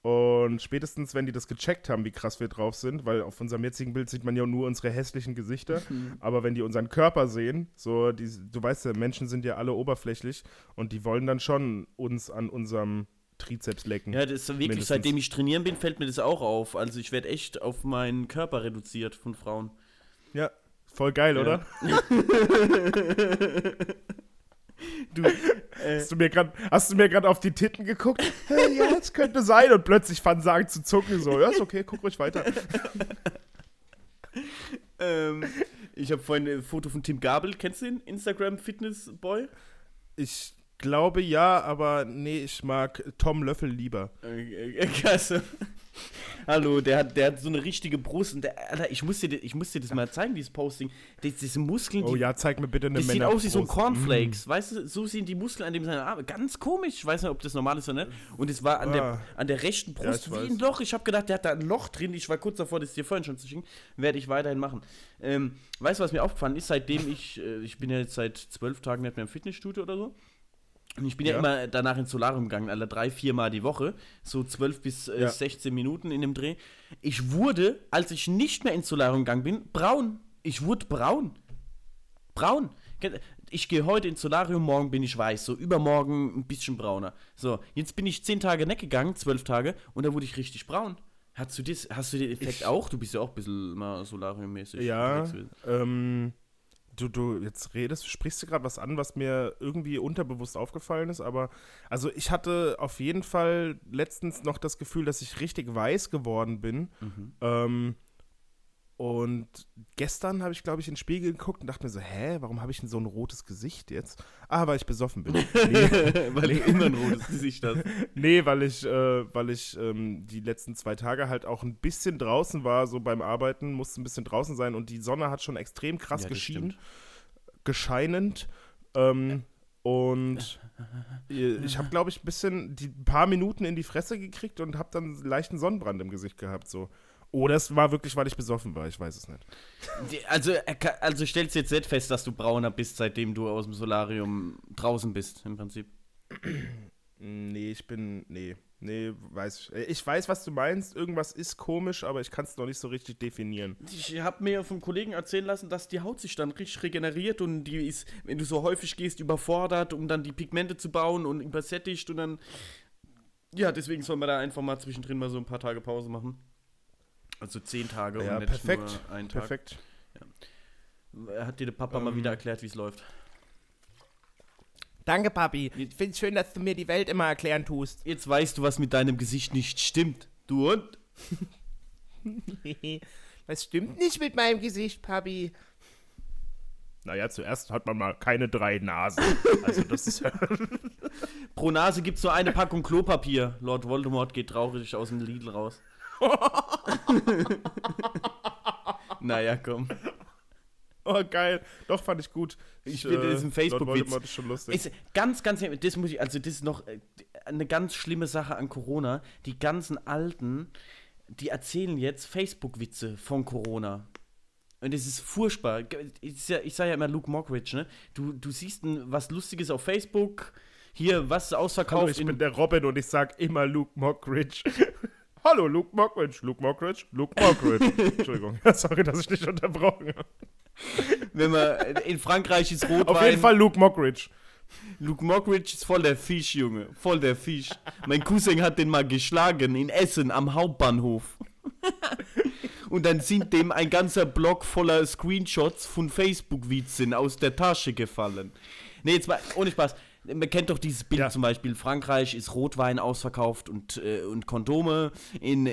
Und spätestens, wenn die das gecheckt haben, wie krass wir drauf sind, weil auf unserem jetzigen Bild sieht man ja nur unsere hässlichen Gesichter, aber wenn die unseren Körper sehen, so, die, du weißt ja, Menschen sind ja alle oberflächlich und die wollen dann schon uns an unserem Trizeps lecken. Ja, das ist wirklich, mindestens. Seitdem ich trainieren bin, fällt mir das auch auf. Also ich werde echt auf meinen Körper reduziert von Frauen. Ja, voll geil, ja, oder? Du, hast du mir gerade auf die Titten geguckt? Hey, ja, das könnte sein. Und plötzlich fanden sie an zu zucken. So, ja, ist okay, guck ruhig weiter. Ich habe vorhin ein Foto von Tim Gabel. Kennst du den? Instagram-Fitness-Boy? Ich glaube ja, aber nee, ich mag Tom Löffel lieber. Klasse. Hallo, der hat so eine richtige Brust. Und Alter, ich muss dir das mal zeigen, dieses Posting. Diese Muskeln, die, oh ja, zeig mir bitte eine Männerbrust. Das sieht aus wie so ein Cornflakes, weißt du? So sehen die Muskeln an dem seiner Arme. Ganz komisch, ich weiß nicht, ob das normal ist oder nicht. Und es war an der rechten Brust wie ein Loch. Ich habe gedacht, der hat da ein Loch drin. Ich war kurz davor, das dir vorhin schon zu schicken. Werde ich weiterhin machen. Weißt du, was mir aufgefallen ist? Seitdem ich bin ja jetzt seit 12 Tagen nicht mehr im Fitnessstudio oder so. Und ich bin ja immer danach ins Solarium gegangen, alle 3-4 Mal die Woche, so 12 bis 16 Minuten in dem Dreh. Ich wurde, als ich nicht mehr ins Solarium gegangen bin, braun. Ich wurde braun. Braun. Ich gehe heute ins Solarium, morgen bin ich weiß, so übermorgen ein bisschen brauner. So, jetzt bin ich 10 Tage nicht gegangen, 12 Tage, und da wurde ich richtig braun. Hast du den Effekt auch? Du bist ja auch ein bisschen mal solariummäßig. Ja, Du jetzt sprichst du gerade was an, was mir irgendwie unterbewusst aufgefallen ist, aber also ich hatte auf jeden Fall letztens noch das Gefühl, dass ich richtig weiß geworden bin. Und gestern habe ich, glaube ich, in den Spiegel geguckt und dachte mir so, warum habe ich denn so ein rotes Gesicht jetzt? Ah, weil ich besoffen bin. Nee. Weil du immer ein rotes Gesicht hast. Nee, weil ich die letzten 2 Tage halt auch ein bisschen draußen war, so beim Arbeiten, musste ein bisschen draußen sein und die Sonne hat schon extrem krass gescheinend. Und ich habe, glaube ich, ein bisschen ein paar Minuten in die Fresse gekriegt und habe dann leichten Sonnenbrand im Gesicht gehabt, so. Oder es war wirklich, weil ich besoffen war, ich weiß es nicht. Also stellst du jetzt nicht fest, dass du brauner bist, seitdem du aus dem Solarium draußen bist, im Prinzip? Nee, Nee, weiß ich. Ich weiß, was du meinst. Irgendwas ist komisch, aber ich kann es noch nicht so richtig definieren. Ich habe mir vom Kollegen erzählen lassen, dass die Haut sich dann richtig regeneriert und die ist, wenn du so häufig gehst, überfordert, um dann die Pigmente zu bauen und übersättigt und dann... Ja, deswegen soll man da einfach mal zwischendrin mal so ein paar Tage Pause machen. Also 10 Tage und nicht nur einen Tag. Perfekt. Ja. Hat dir der Papa mal wieder erklärt, wie es läuft? Danke, Papi. Ich finde es schön, dass du mir die Welt immer erklären tust. Jetzt weißt du, was mit deinem Gesicht nicht stimmt. Du und? Was stimmt nicht mit meinem Gesicht, Papi? Naja, zuerst hat man mal keine 3 Nasen. Also das ist ja... Pro Nase gibt's nur eine Packung Klopapier. Lord Voldemort geht traurig aus dem Lidl raus. Naja, komm. Oh, geil. Doch, fand ich gut. Ich finde diesen Facebook-Witz. Das ist schon lustig. Ist ganz, ganz, das muss ich, also das ist noch eine ganz schlimme Sache an Corona. Die ganzen Alten, die erzählen jetzt Facebook-Witze von Corona. Und es ist furchtbar. Ich sage ja immer Luke Mockridge, ne? Du siehst was Lustiges auf Facebook. Hier, was ausverkauft. Hallo, ich bin der Robin und ich sag immer Luke Mockridge. Hallo, Luke Mockridge. Entschuldigung, sorry, dass ich dich unterbrochen habe. Wenn man in Frankreich ist Rotwein. Auf jeden Fall Luke Mockridge. Luke Mockridge ist voll der Fisch, Junge. Voll der Fisch. Mein Cousin hat den mal geschlagen in Essen am Hauptbahnhof. Und dann sind dem ein ganzer Block voller Screenshots von Facebook-Witzen aus der Tasche gefallen. Nee, jetzt mal, ohne Spaß. Man kennt doch dieses Bild zum Beispiel, in Frankreich ist Rotwein ausverkauft und Kondome, in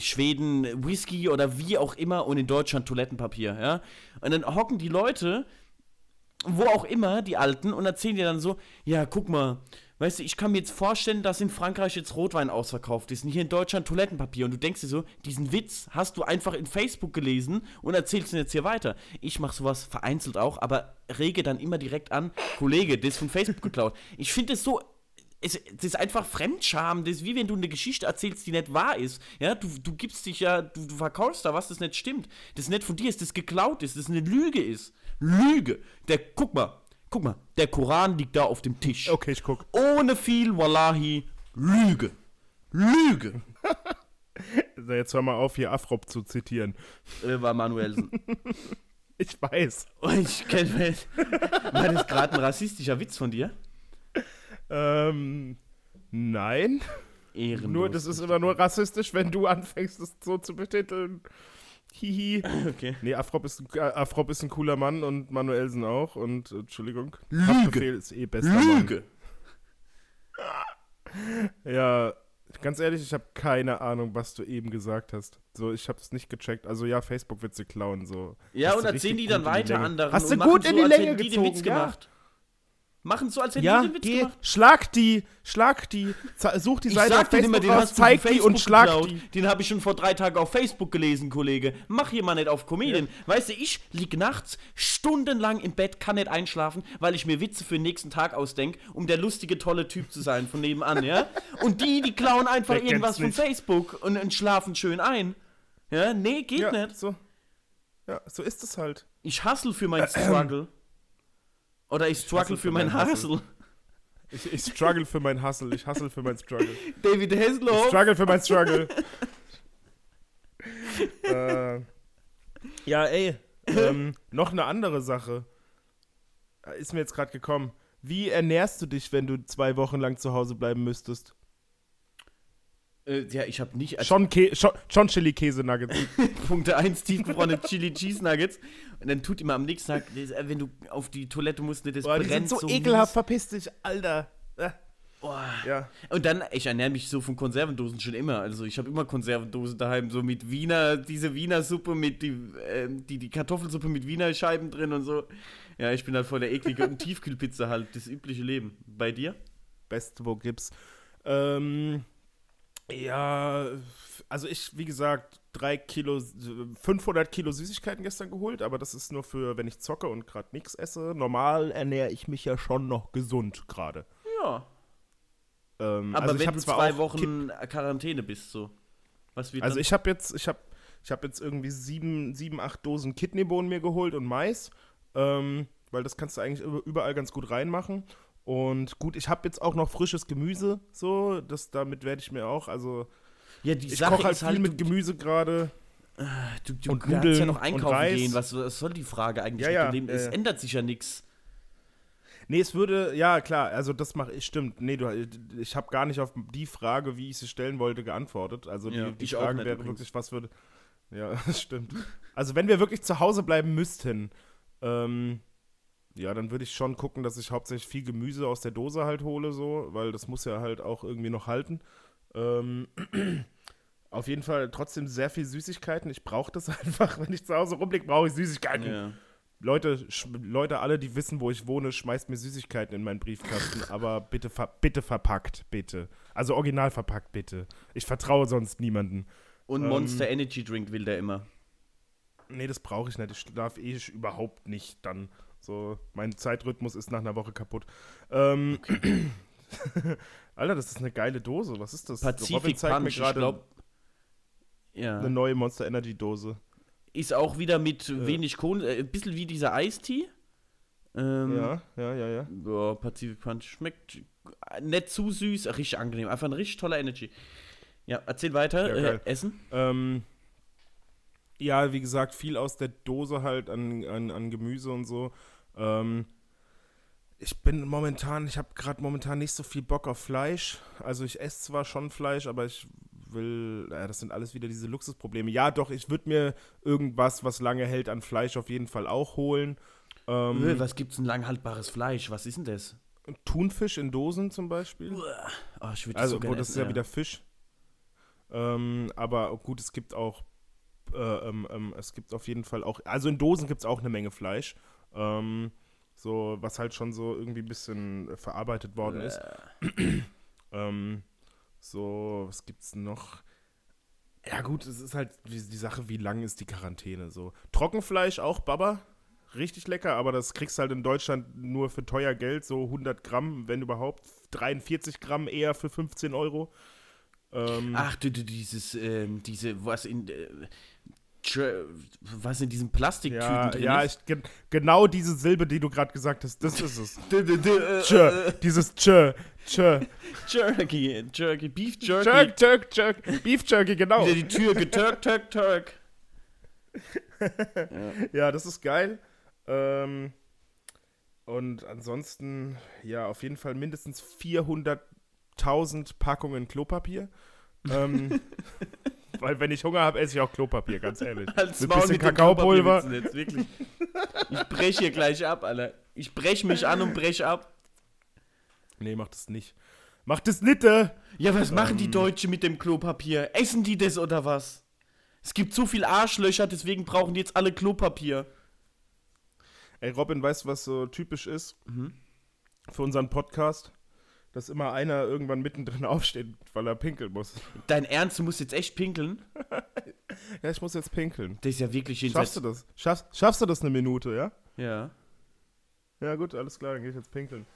Schweden Whisky oder wie auch immer und in Deutschland Toilettenpapier, ja. Und dann hocken die Leute wo auch immer, die Alten, und erzählen dir dann so, ja, guck mal, weißt du, ich kann mir jetzt vorstellen, dass in Frankreich jetzt Rotwein ausverkauft ist und hier in Deutschland Toilettenpapier. Und du denkst dir so, diesen Witz hast du einfach in Facebook gelesen und erzählst ihn jetzt hier weiter. Ich mache sowas vereinzelt auch, aber rege dann immer direkt an, Kollege, das ist von Facebook geklaut. Ich finde es so, das ist einfach Fremdscham, das ist wie wenn du eine Geschichte erzählst, die nicht wahr ist. Ja, du gibst dich ja, du verkaufst da was, das nicht stimmt. Das nicht von dir ist, das geklaut ist, das eine Lüge ist. Lüge. Guck mal, der Koran liegt da auf dem Tisch. Okay, ich guck. Ohne viel, wallahi, Lüge. So, jetzt hör mal auf, hier Afrop zu zitieren. War Manuelsen. Ich weiß. War das gerade ein rassistischer Witz von dir? Nein. Ehrenlos. Nur, das ist immer nur rassistisch, wenn du anfängst, das so zu betiteln. Hihi. Okay. Nee, Afrop ist ein cooler Mann und Manuelsen auch. Und, Entschuldigung, Haftbefehl ist eh bester Mann. Lüge! Ja, ganz ehrlich, ich habe keine Ahnung, was du eben gesagt hast. So, ich habe es nicht gecheckt. Also ja, Facebook-Witze klauen, so. Ja, und erzählen die dann weiter anderen. Hast du gut in die Länge gezogen? Machen so, als hätten die den Witz gemacht. Schlag die, such die Seite auf Facebook raus, zeig die und schlag die. Den habe ich schon vor 3 Tagen auf Facebook gelesen, Kollege. Mach hier mal nicht auf Comedian. Ja. Weißt du, ich lieg nachts stundenlang im Bett, kann nicht einschlafen, weil ich mir Witze für den nächsten Tag ausdenke, um der lustige, tolle Typ zu sein von nebenan, ja? Und die klauen einfach irgendwas von Facebook und schlafen schön ein. Ja, nee, geht nicht. So. Ja, so ist es halt. Ich hustle für meinen Struggle. Oder ich struggle für mein Hustle. Ich struggle für mein Hustle. Ich hustle für mein Struggle. David Hasselhoff. Ich struggle für mein Struggle. Ja, ey. Noch eine andere Sache. Ist mir jetzt gerade gekommen. Wie ernährst du dich, wenn du 2 Wochen lang zu Hause bleiben müsstest? Ja, ich habe nicht... Schon Chili-Käse-Nuggets. Punkte 1, tiefgefrorene Chili-Cheese-Nuggets. Und dann tut immer am nächsten Tag, wenn du auf die Toilette musst, das brennt so. Die sind so ekelhaft, verpiss dich, Alter. Ja. Und dann, ich ernähre mich so von Konservendosen schon immer. Also ich habe immer Konservendosen daheim, so mit Wiener, diese Wiener-Suppe, mit die Kartoffelsuppe mit Wiener-Scheiben drin und so. Ja, ich bin halt voll der eklige und Tiefkühlpizza halt, das übliche Leben. Bei dir? Best, wo gibt's? Ja, also ich, wie gesagt, 500 Kilo Süßigkeiten gestern geholt, aber das ist nur für, wenn ich zocke und gerade nichts esse. Normal ernähre ich mich ja schon noch gesund gerade. Ja. Aber also wenn du 2 Wochen Quarantäne bist, so. Was wird also dann? ich habe jetzt irgendwie 7, 8 Dosen Kidneybohnen mir geholt und Mais, weil das kannst du eigentlich überall ganz gut reinmachen. Und gut, ich habe jetzt auch noch frisches Gemüse, so, damit werde ich mir auch, also, ja, ich koche halt viel mit Gemüse gerade. Du und Nudeln kannst ja noch einkaufen gehen, was soll die Frage eigentlich mit dem Leben? Es ändert sich ja nichts. Nee, es würde, ja klar, also das mache ich, stimmt, nee, ich habe gar nicht auf die Frage, wie ich sie stellen wollte, geantwortet. Also ja, die Frage wäre wirklich, was würde, ja, stimmt. Also wenn wir wirklich zu Hause bleiben müssten, ja, dann würde ich schon gucken, dass ich hauptsächlich viel Gemüse aus der Dose halt hole, so, weil das muss ja halt auch irgendwie noch halten. Auf jeden Fall trotzdem sehr viel Süßigkeiten. Ich brauche das einfach, wenn ich zu Hause rumliege, brauche ich Süßigkeiten. Ja. Leute, alle, die wissen, wo ich wohne, schmeißt mir Süßigkeiten in meinen Briefkasten, aber bitte verpackt, bitte. Also original verpackt, bitte. Ich vertraue sonst niemanden. Und Monster Energy Drink will der immer. Nee, das brauche ich nicht. Ich schlafe eh überhaupt nicht dann. So, mein Zeitrhythmus ist nach einer Woche kaputt. Okay. Alter, das ist eine geile Dose. Was ist das? Pacific Punch, ich glaube. Ja. Eine neue Monster Energy Dose. Ist auch wieder mit wenig Kohlensäure. Ein bisschen wie dieser Eistee. Ja. Boah, Pacific Punch. Schmeckt nicht zu süß. Richtig angenehm. Einfach ein richtig toller Energy. Ja, erzähl weiter. Ja, Essen. Ja, wie gesagt, viel aus der Dose halt an Gemüse und so. Ich habe gerade momentan nicht so viel Bock auf Fleisch. Also ich esse zwar schon Fleisch, aber ich will, das sind alles wieder diese Luxusprobleme. Ja, doch, ich würde mir irgendwas, was lange hält an Fleisch, auf jeden Fall auch holen. Was gibt's denn lang haltbares Fleisch? Was ist denn das? Thunfisch in Dosen zum Beispiel. Oh, ich würde das so gerne essen, das ist ja wieder Fisch. Aber gut, es gibt auch es gibt auf jeden Fall auch, also in Dosen gibt es auch eine Menge Fleisch. so, was halt schon so irgendwie ein bisschen verarbeitet worden ist. So, was gibt's noch? Ja gut, es ist halt die Sache, wie lang ist die Quarantäne, so. Trockenfleisch auch, Baba, richtig lecker, aber das kriegst du halt in Deutschland nur für teuer Geld, so 100 Gramm, wenn überhaupt, 43 Gramm eher für 15 Euro. Ach, du, diese, was in diesen Plastiktüten drin ist? Ja, genau diese Silbe, die du gerade gesagt hast, das ist es. Dieses Jerky, Beef Jerky. Beef Jerky, genau. Wieder die Tür, Turk. Ja, das ist geil. Und ansonsten, ja, auf jeden Fall mindestens 400.000 Packungen Klopapier. Weil wenn ich Hunger habe, esse ich auch Klopapier, ganz ehrlich. Ein bisschen Kakaopulver. Ich breche hier gleich ab, Alter. Ich breche mich an und breche ab. Nee, mach das nicht. Mach das nicht, ja, was machen die Deutschen mit dem Klopapier? Essen die das oder was? Es gibt so viel Arschlöcher, deswegen brauchen die jetzt alle Klopapier. Ey, Robin, weißt du, was so typisch ist für unseren Podcast? Dass immer einer irgendwann mittendrin aufsteht, weil er pinkeln muss. Dein Ernst, du musst jetzt echt pinkeln? Ja, ich muss jetzt pinkeln. Das ist ja wirklich jedenfalls. Schaffst du das? Schaffst du das eine Minute, ja? Ja. Ja, gut, alles klar, dann gehe ich jetzt pinkeln.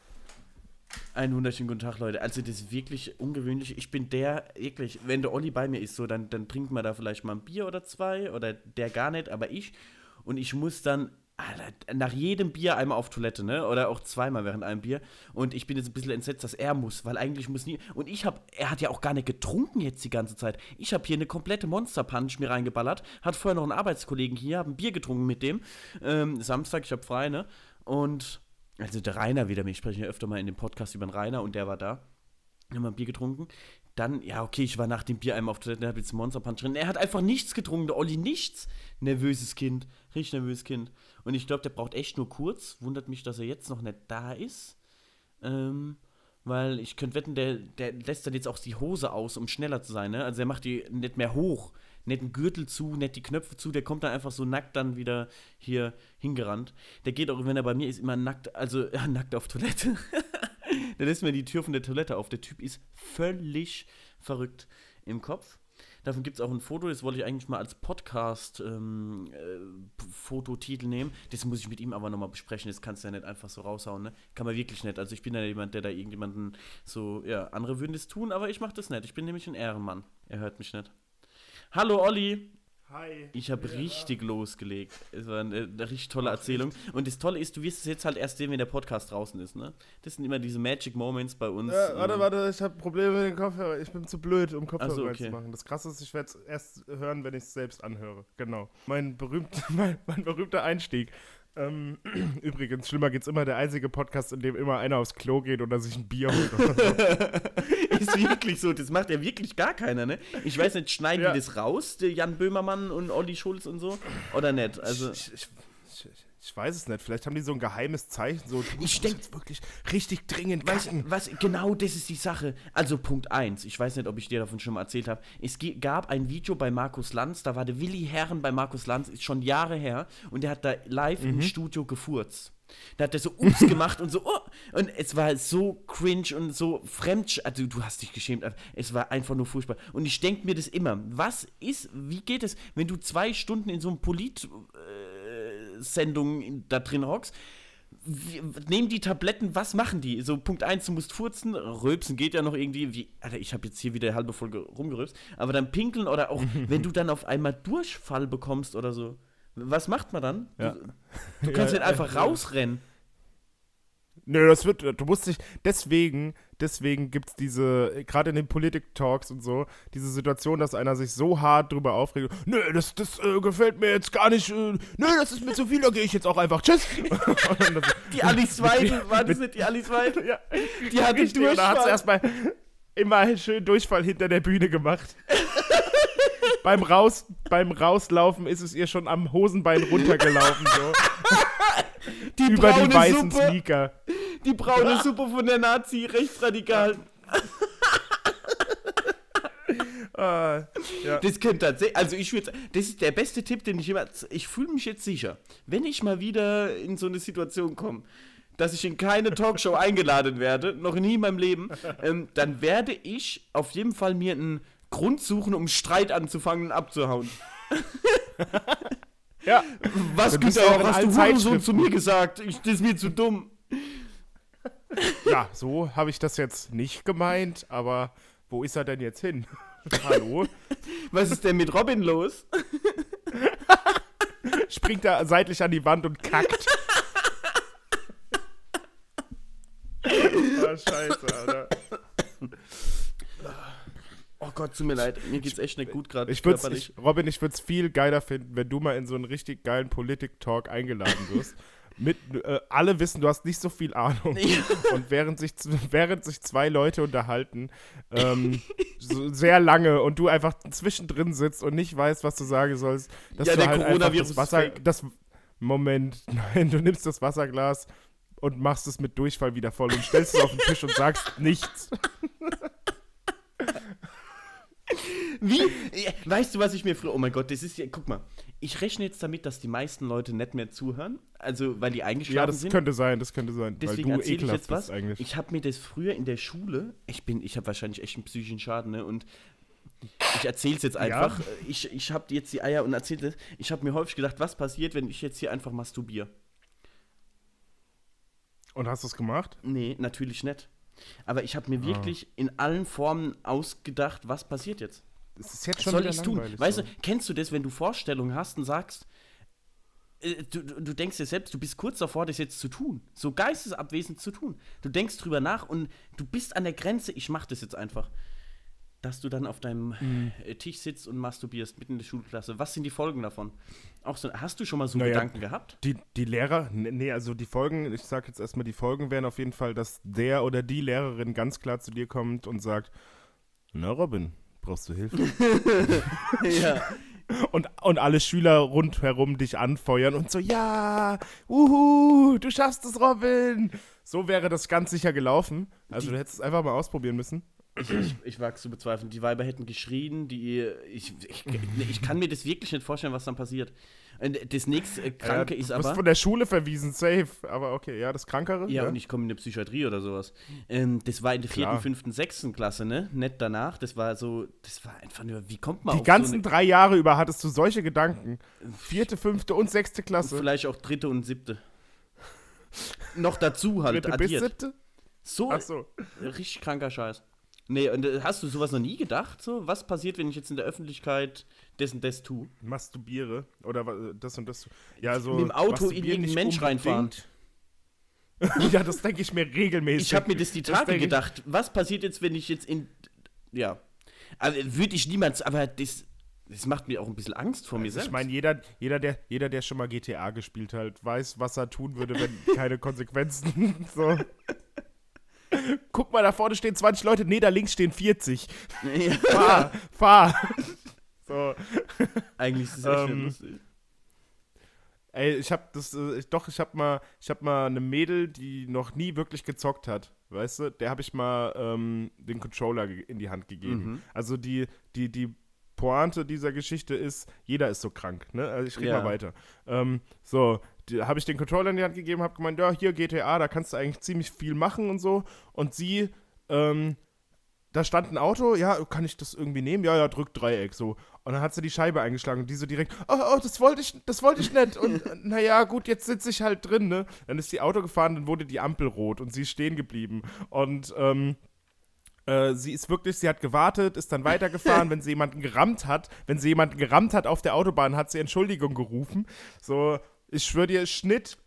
Einen wunderschönen guten Tag, Leute. Also, das ist wirklich ungewöhnlich. Ich bin eklig. Wenn der Olli bei mir ist, so, dann trinkt man da vielleicht mal ein Bier oder zwei oder der gar nicht, aber ich. Und ich muss dann nach jedem Bier einmal auf Toilette, ne? Oder auch zweimal während einem Bier. Und ich bin jetzt ein bisschen entsetzt, dass er muss, weil eigentlich muss nie. Und er hat ja auch gar nicht getrunken jetzt die ganze Zeit. Ich habe hier eine komplette Monster-Punch mir reingeballert, hat vorher noch einen Arbeitskollegen hier, habe ein Bier getrunken mit dem. Samstag, ich habe frei, ne? Und, also der Rainer wieder, wir sprechen ja öfter mal in dem Podcast über den Rainer und der war da. Wir haben ein Bier getrunken. Dann, ja, okay, ich war nach dem Bier einmal auf Toilette, habe jetzt einen Monster-Punch drin. Er hat einfach nichts getrunken, der Olli, nichts. Nervöses Kind, richtig nervöses Kind. Und ich glaube, der braucht echt nur kurz. Wundert mich, dass er jetzt noch nicht da ist. Weil ich könnte wetten, der lässt dann jetzt auch die Hose aus, um schneller zu sein, ne? Also er macht die nicht mehr hoch, nicht den Gürtel zu, nicht die Knöpfe zu. Der kommt dann einfach so nackt dann wieder hier hingerannt. Der geht auch, wenn er bei mir ist, immer nackt, also ja, nackt auf Toilette. Der lässt mir die Tür von der Toilette auf. Der Typ ist völlig verrückt im Kopf. Davon gibt es auch ein Foto, das wollte ich eigentlich mal als Podcast-Fototitel nehmen. Das muss ich mit ihm aber nochmal besprechen, das kannst du ja nicht einfach so raushauen, ne? Kann man wirklich nicht. Also ich bin ja jemand, der da irgendjemanden so, ja, andere würden das tun, aber ich mach das nicht. Ich bin nämlich ein Ehrenmann. Er hört mich nicht. Hallo Olli! Hi. Ich habe richtig losgelegt. Es war eine richtig tolle Erzählung. Und das Tolle ist, du wirst es jetzt halt erst sehen, wenn der Podcast draußen ist, ne? Das sind immer diese Magic Moments bei uns. Warte, ich habe Probleme mit dem Kopfhörer. Ich bin zu blöd, um Kopfhörer reinzumachen. Das Krasse ist, ich werde es erst hören, wenn ich es selbst anhöre. Genau. Mein berühmter Einstieg. Übrigens, schlimmer geht's immer, der einzige Podcast, in dem immer einer aufs Klo geht oder sich ein Bier holt. Ist wirklich so, das macht ja wirklich gar keiner, ne? Ich weiß nicht, schneiden die das raus, Jan Böhmermann und Olli Schulz und so? Oder nicht? Also ich weiß es nicht, vielleicht haben die so ein geheimes Zeichen, so, ich denke jetzt wirklich richtig dringend kacken. Was, genau das ist die Sache. Also Punkt 1, ich weiß nicht, ob ich dir davon schon mal erzählt habe, es gab ein Video bei Markus Lanz, da war der Willi Herren bei Markus Lanz, ist schon Jahre her, und der hat da live im Studio gefurzt. Da hat er so ups gemacht und so, oh, und es war so cringe und so fremd, also du hast dich geschämt, es war einfach nur furchtbar. Und ich denke mir das immer, wie geht es, wenn du 2 Stunden in so einem Sendung da drin hockst, nehmen die Tabletten, was machen die? So, Punkt 1, du musst furzen, rülpsen geht ja noch irgendwie, Alter, ich habe jetzt hier wieder eine halbe Folge rumgerülpst, aber dann pinkeln oder auch, wenn du dann auf einmal Durchfall bekommst oder so, was macht man dann? Ja. Du kannst nicht einfach rausrennen. Nö, du musst dich, deswegen gibt's diese, gerade in den Politik-Talks und so, diese Situation, dass einer sich so hart drüber aufregt, nö, das gefällt mir jetzt gar nicht, nö, das ist mir zu viel, da gehe ich jetzt auch einfach, tschüss. Die Alice Weidel, war das nicht die Alice Weidel? Ja, die hatte ich Durchfall. Da hat's erstmal immer schön Durchfall hinter der Bühne gemacht. Beim Rauslaufen ist es ihr schon am Hosenbein runtergelaufen, so. Über die weißen Suppe. Sneaker. Die braune Suppe von der Nazi-Rechtsradikalen. Ja. Das könnte tatsächlich, also ich würde sagen, das ist der beste Tipp, den ich fühle mich jetzt sicher. Wenn ich mal wieder in so eine Situation komme, dass ich in keine Talkshow eingeladen werde, noch nie in meinem Leben, dann werde ich auf jeden Fall mir einen Grund suchen, um Streit anzufangen und abzuhauen. Ja. Was, Günther, hast du Hurensohn zu mir gesagt? Das ist mir zu dumm. Ja, so habe ich das jetzt nicht gemeint, aber wo ist er denn jetzt hin? Hallo? Was ist denn mit Robin los? Springt er seitlich an die Wand und kackt. Oh, scheiße, Alter. Oh Gott, tut mir leid. Mir geht's echt nicht gut gerade. Robin, ich würde es viel geiler finden, wenn du mal in so einen richtig geilen Politik-Talk eingeladen wirst. Alle wissen, du hast nicht so viel Ahnung. Und während sich zwei Leute unterhalten, so sehr lange, und du einfach zwischendrin sitzt und nicht weißt, was du sagen sollst, dass ja, du halt einfach das Wasser... Moment, nein, du nimmst das Wasserglas und machst es mit Durchfall wieder voll und stellst es auf den Tisch und sagst nichts. Wie? Weißt du, was ich mir früher... Oh mein Gott, das ist ja... Guck mal, ich rechne jetzt damit, dass die meisten Leute nicht mehr zuhören, also weil die eingeschlafen sind. Ja, das könnte sein. Deswegen erzähle ich jetzt was. Eigentlich. Ich habe mir das früher in der Schule... Ich habe wahrscheinlich echt einen psychischen Schaden, ne? Und ich erzähle es jetzt einfach. Ja. Ich habe jetzt die Eier und erzähle das. Ich habe mir häufig gedacht, was passiert, wenn ich jetzt hier einfach masturbiere? Und hast du es gemacht? Nee, natürlich nicht. Aber ich habe mir wirklich in allen Formen ausgedacht, was passiert jetzt. Das ist jetzt schon soll ich es tun? Weißt du, kennst du das, wenn du Vorstellungen hast und sagst, du denkst dir selbst, du bist kurz davor, das jetzt zu tun. So geistesabwesend zu tun. Du denkst drüber nach und du bist an der Grenze, ich mach das jetzt einfach. Dass du dann auf deinem Tisch sitzt und masturbierst, mitten in der Schulklasse. Was sind die Folgen davon? Auch so, hast du schon mal so Gedanken gehabt? Die Lehrer, nee, also die Folgen, ich sag jetzt erstmal, die Folgen wären auf jeden Fall, dass der oder die Lehrerin ganz klar zu dir kommt und sagt, na Robin, brauchst du Hilfe? Ja. Und alle Schüler rundherum dich anfeuern und so, ja, uhu, du schaffst es, Robin. So wäre das ganz sicher gelaufen. Also du hättest es einfach mal ausprobieren müssen. Ich wag's zu bezweifeln. Die Weiber hätten geschrien, ich kann mir das wirklich nicht vorstellen, was dann passiert. Das nächste Kranke ist aber... Du bist von der Schule verwiesen, safe. Aber okay, ja, das Krankere. Ja, und ich komme in eine Psychiatrie oder sowas. Das war in der 4., 5., 6. Klasse, ne? Nicht danach. Das war einfach nur, wie kommt man auf so... Die ganzen 3 Jahre über hattest du solche Gedanken. 4., 5. und 6. Klasse. Und vielleicht auch 3. und 7. Noch dazu halt 3. addiert. 3. bis 7.? So. Richtig kranker Scheiß. Nee, und hast du sowas noch nie gedacht? So? Was passiert, wenn ich jetzt in der Öffentlichkeit das und das tue? Masturbiere oder das und das. Ja, so mit dem Auto in irgendeinen Mensch reinfahren. Ja, das denke ich mir regelmäßig. Ich habe mir das die Tage gedacht. Was passiert jetzt, wenn ich jetzt in... Ja, also würde ich niemals... Aber das macht mir auch ein bisschen Angst vor mir selbst. Ich meine, jeder, der schon mal GTA gespielt hat, weiß, was er tun würde, wenn keine Konsequenzen... so. Guck mal, da vorne stehen 20 Leute, nee, da links stehen 40. Ja. Fahr. So. Eigentlich ist es echt lustig. Ey, ich hab mal eine Mädel, die noch nie wirklich gezockt hat, weißt du, der habe ich mal den Controller in die Hand gegeben. Mhm. Also die Pointe dieser Geschichte ist, jeder ist so krank, ne? Also ich rede mal weiter. Habe ich den Controller in die Hand gegeben, habe gemeint, ja, hier GTA, da kannst du eigentlich ziemlich viel machen und so. Und sie, da stand ein Auto, ja, kann ich das irgendwie nehmen? Ja, drück Dreieck, so. Und dann hat sie die Scheibe eingeschlagen und die so direkt, das wollte ich nicht. Und naja, gut, jetzt sitze ich halt drin, ne. Dann ist die Auto gefahren, dann wurde die Ampel rot und sie ist stehen geblieben. Und, sie hat gewartet, ist dann weitergefahren, wenn sie jemanden gerammt hat auf der Autobahn, hat sie Entschuldigung gerufen. So, ich schwöre dir, Schnitt,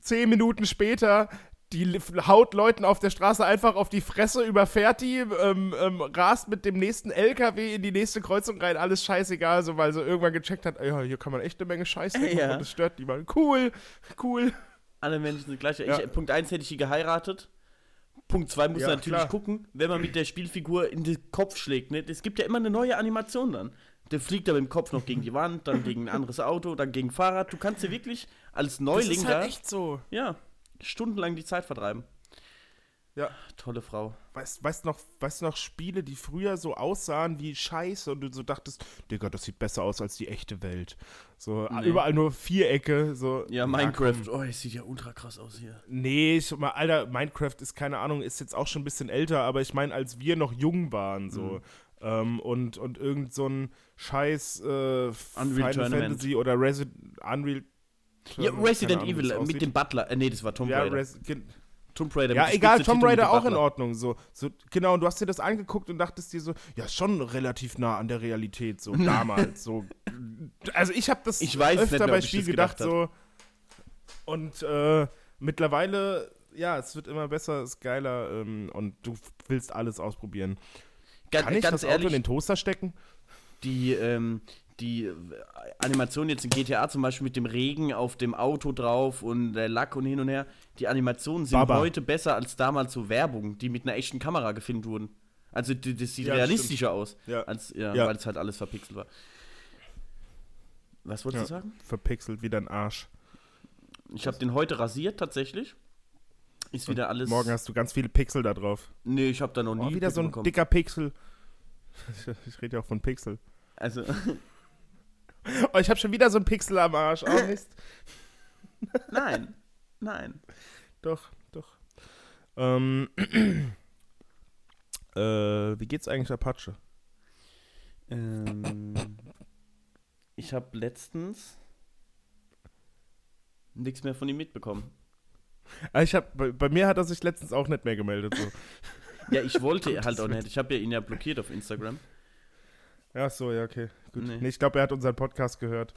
10 Minuten später, die haut Leuten auf der Straße einfach auf die Fresse, überfährt die, rast mit dem nächsten LKW in die nächste Kreuzung rein, alles scheißegal, so, weil sie irgendwann gecheckt hat, ja, hier kann man echt eine Menge Scheiße machen, und das stört niemanden. Cool. Alle Menschen sind gleich. Ja. Punkt 1 hätte ich sie geheiratet. Punkt 2 muss natürlich gucken, wenn man mit der Spielfigur in den Kopf schlägt. Ne? Es gibt ja immer eine neue Animation dann. Der fliegt aber im Kopf noch gegen die Wand, dann gegen ein anderes Auto, dann gegen ein Fahrrad. Du kannst dir wirklich als Neuling da... Das ist halt echt so. Ja, stundenlang die Zeit vertreiben. Ja. Tolle Frau. Weißt du noch Spiele, die früher so aussahen wie Scheiße und du so dachtest, Digga, das sieht besser aus als die echte Welt. So Überall nur Vierecke. So. Ja, Minecraft. Oh, das sieht ja ultra krass aus hier. Nee, Alter, Minecraft ist, keine Ahnung, ist jetzt auch schon ein bisschen älter, aber ich meine, als wir noch jung waren, so. Mhm. Und irgend so ein Scheiß Unreal Final Fantasy oder Resident Evil mit dem Butler. Nee, das war Tomb Raider. Ja, Tomb Raider. Ja, egal, Tomb Raider auch in Ordnung. So, genau, und du hast dir das angeguckt und dachtest dir so, ja, schon relativ nah an der Realität, so damals. So. Also ich habe das öfter bei Spielen gedacht. So. Und mittlerweile, ja, es wird immer besser, ist geiler und du willst alles ausprobieren. Kann ich ganz das Auto ehrlich, in den Toaster stecken? Die Animation jetzt in GTA zum Beispiel mit dem Regen auf dem Auto drauf und der Lack und hin und her, die Animationen sind heute besser als damals so Werbung, die mit einer echten Kamera gefilmt wurden. Also das sieht realistischer aus, als weil es halt alles verpixelt war. Was wolltest du sagen? Verpixelt wie dein Arsch. Ich habe den heute rasiert tatsächlich. Ist wieder alles. Morgen hast du ganz viele Pixel da drauf. Nee, ich habe da noch nie wieder Pixel so ein bekommen. Dicker Pixel. Ich rede ja auch von Pixel. Also. Oh, ich habe schon wieder so einen Pixel am Arsch. Oh, Mist. Nein. Doch. Wie geht's eigentlich Apache? Ich habe letztens nichts mehr von ihm mitbekommen. Bei mir hat er sich letztens auch nicht mehr gemeldet. So. Ja, ich wollte halt auch nicht. Ich habe ihn ja blockiert auf Instagram. Ja, so, ja, okay. Gut. Nee, ich glaube, er hat unseren Podcast gehört.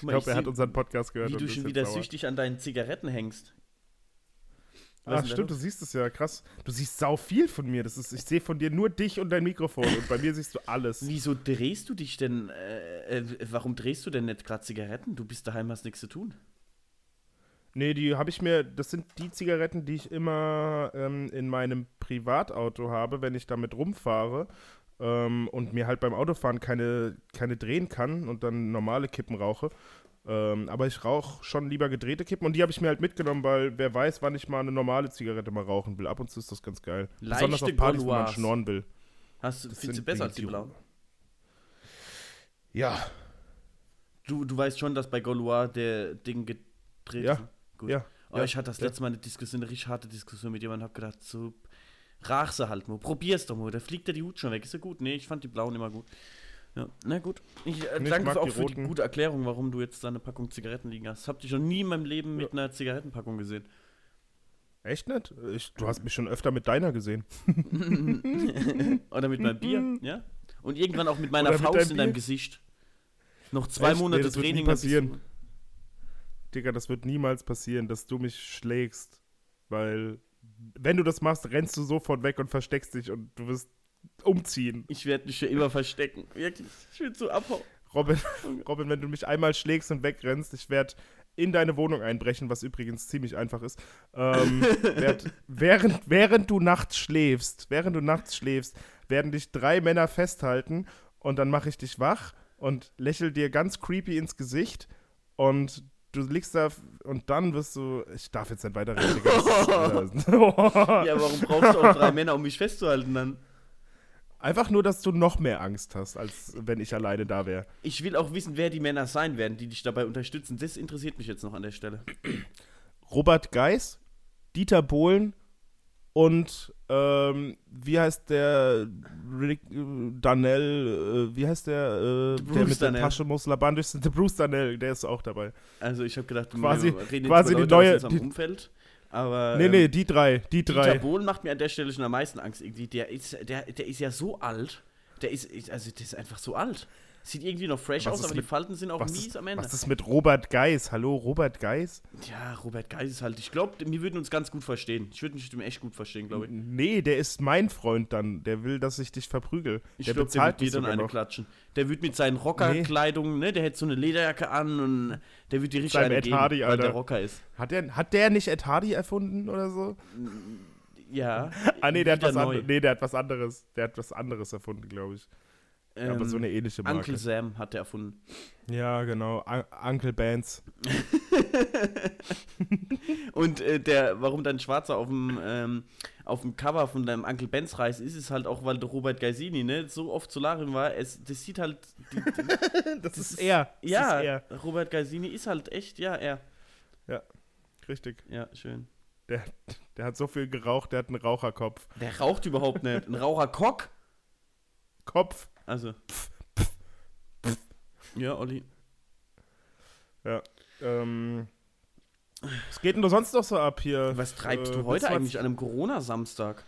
Wie du schon wieder süchtig an deinen Zigaretten hängst. Stimmt, du siehst es ja, krass. Du siehst sau viel von mir. Ich sehe von dir nur dich und dein Mikrofon und bei mir siehst du alles. Wieso drehst du dich denn, warum drehst du denn nicht gerade Zigaretten? Du bist daheim, hast nichts zu tun. Nee, die habe ich mir, das sind die Zigaretten, die ich immer in meinem Privatauto habe, wenn ich damit rumfahre und mir halt beim Autofahren keine drehen kann und dann normale Kippen rauche. Aber ich rauche schon lieber gedrehte Kippen und die habe ich mir halt mitgenommen, weil wer weiß, wann ich mal eine normale Zigarette mal rauchen will. Ab und zu ist das ganz geil. Leichte besonders auf Partys, Goloise. Wo man schnorren will. Findest du besser als die blauen? Ja. Du weißt schon, dass bei Goloise der Ding gedreht wird? Gut. Ja. Aber ich hatte das letzte Mal eine richtig harte Diskussion mit jemandem und habe gedacht, so rach's halt mal, probier's doch mal, da fliegt ja die Hut schon weg, ist ja gut. Nee, ich fand die blauen immer gut. Ja, na gut. Ich danke auch für die gute Erklärung, warum du jetzt da eine Packung Zigaretten liegen hast. Hab dich noch nie in meinem Leben mit einer Zigarettenpackung gesehen. Echt nicht? Du hast mich schon öfter mit deiner gesehen. Oder mit meinem Bier, ja? Und irgendwann auch mit meiner Faust in deinem Gesicht. Noch 2 Echt? Monate nee, das Training. Das wird nie passieren. Digga, das wird niemals passieren, dass du mich schlägst, weil wenn du das machst, rennst du sofort weg und versteckst dich und du wirst umziehen. Ich werde mich für immer verstecken, wirklich, ich will so abhauen. Robin, wenn du mich einmal schlägst und wegrennst, ich werde in deine Wohnung einbrechen, was übrigens ziemlich einfach ist, während du nachts schläfst, werden dich 3 Männer festhalten und dann mache ich dich wach und lächle dir ganz creepy ins Gesicht und du liegst da und dann wirst du. Ich darf jetzt nicht weiterreden. Ja, warum brauchst du auch 3 Männer, um mich festzuhalten dann? Einfach nur, dass du noch mehr Angst hast, als wenn ich alleine da wäre. Ich will auch wissen, wer die Männer sein werden, die dich dabei unterstützen. Das interessiert mich jetzt noch an der Stelle. Robert Geys, Dieter Bohlen und der Bruce Darnell, der ist auch dabei. Also ich habe gedacht, quasi die neue aus Umfeld, aber nee, die drei. Dieter Bohlen macht mir an der Stelle schon am meisten Angst irgendwie. Der ist ja so alt. Der ist einfach so alt. Sieht irgendwie noch fresh aus, aber die Falten sind auch mies am Ende. Was ist mit Robert Geys? Hallo, Robert Geys? Ja, Robert Geys ist halt, ich glaube, wir würden uns ganz gut verstehen. Ich würde mich mit ihm echt gut verstehen, glaube ich. Nee, der ist mein Freund dann. Der will, dass ich dich verprügel. Ich glaube, der wird dir dann eine klatschen. Der wird mit seinen Rockerkleidungen, ne, der hätte so eine Lederjacke an und der wird dir richtig eine geben, weil der Rocker ist. Hat der nicht Ed Hardy erfunden oder so? Ja. Der hat was anderes erfunden, glaube ich. Ja, aber so eine ähnliche Marke. Uncle Sam hat er erfunden. Ja, genau. Uncle Benz. Und warum dann Schwarzer auf dem Cover von deinem Uncle Benz reist, ist es halt auch, weil der Robert Geysini, ne, so oft Solarium war, das sieht halt... Das ist er. Ja, ist er. Robert Geysini ist halt echt, ja, er. Ja, richtig. Ja, schön. Der hat so viel geraucht, der hat einen Raucherkopf. Der raucht überhaupt nicht. Ein Raucherkock? Kopf. Also. Ja, Olli. Ja. Was geht denn da sonst noch so ab hier? Was treibst du heute eigentlich an einem Corona-Samstag?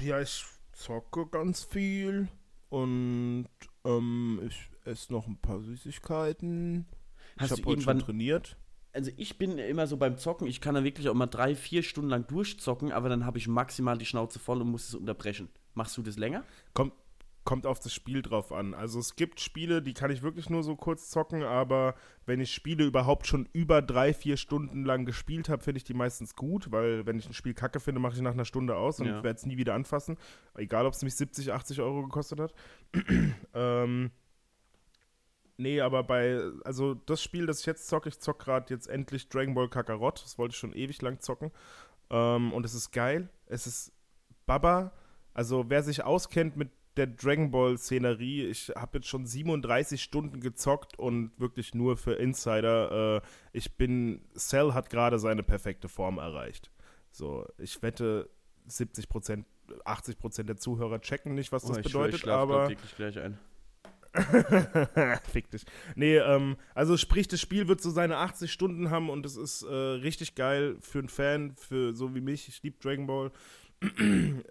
Ja, ich zocke ganz viel und ich esse noch ein paar Süßigkeiten. Ich habe heute schon trainiert. Also ich bin immer so beim Zocken, ich kann da wirklich auch mal 3-4 Stunden lang durchzocken, aber dann habe ich maximal die Schnauze voll und muss es unterbrechen. Machst du das länger? Kommt auf das Spiel drauf an. Also es gibt Spiele, die kann ich wirklich nur so kurz zocken, aber wenn ich Spiele überhaupt schon über 3-4 Stunden lang gespielt habe, finde ich die meistens gut, weil wenn ich ein Spiel kacke finde, mache ich nach einer Stunde aus und werde es nie wieder anfassen. Egal, ob es mich 70-80 € gekostet hat. Nee, aber also das Spiel, das ich zocke gerade jetzt endlich Dragon Ball Kakarot. Das wollte ich schon ewig lang zocken. Und es ist geil. Es ist Baba. Also wer sich auskennt mit der Dragon Ball Szenerie, ich habe jetzt schon 37 Stunden gezockt und wirklich nur für Insider. Cell hat gerade seine perfekte Form erreicht. So, ich wette 70%, 80% der Zuhörer checken nicht, was das bedeutet. Ich schlafe dort wirklich gleich ein. Fick dich. Nee, also sprich, das Spiel wird so seine 80 Stunden haben und es ist richtig geil für einen Fan, für so wie mich. Ich liebe Dragon Ball.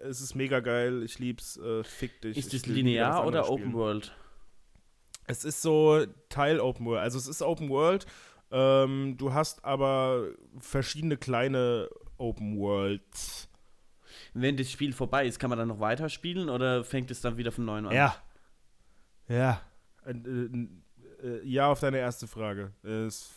Es ist mega geil, ich lieb's, fick dich. Ist es linear oder Open World? Es ist so Teil Open World. Also es ist Open World, du hast aber verschiedene kleine Open Worlds. Wenn das Spiel vorbei ist, kann man dann noch weiterspielen oder fängt es dann wieder von neuem an? Ja. Ja. Ja, auf deine erste Frage. Es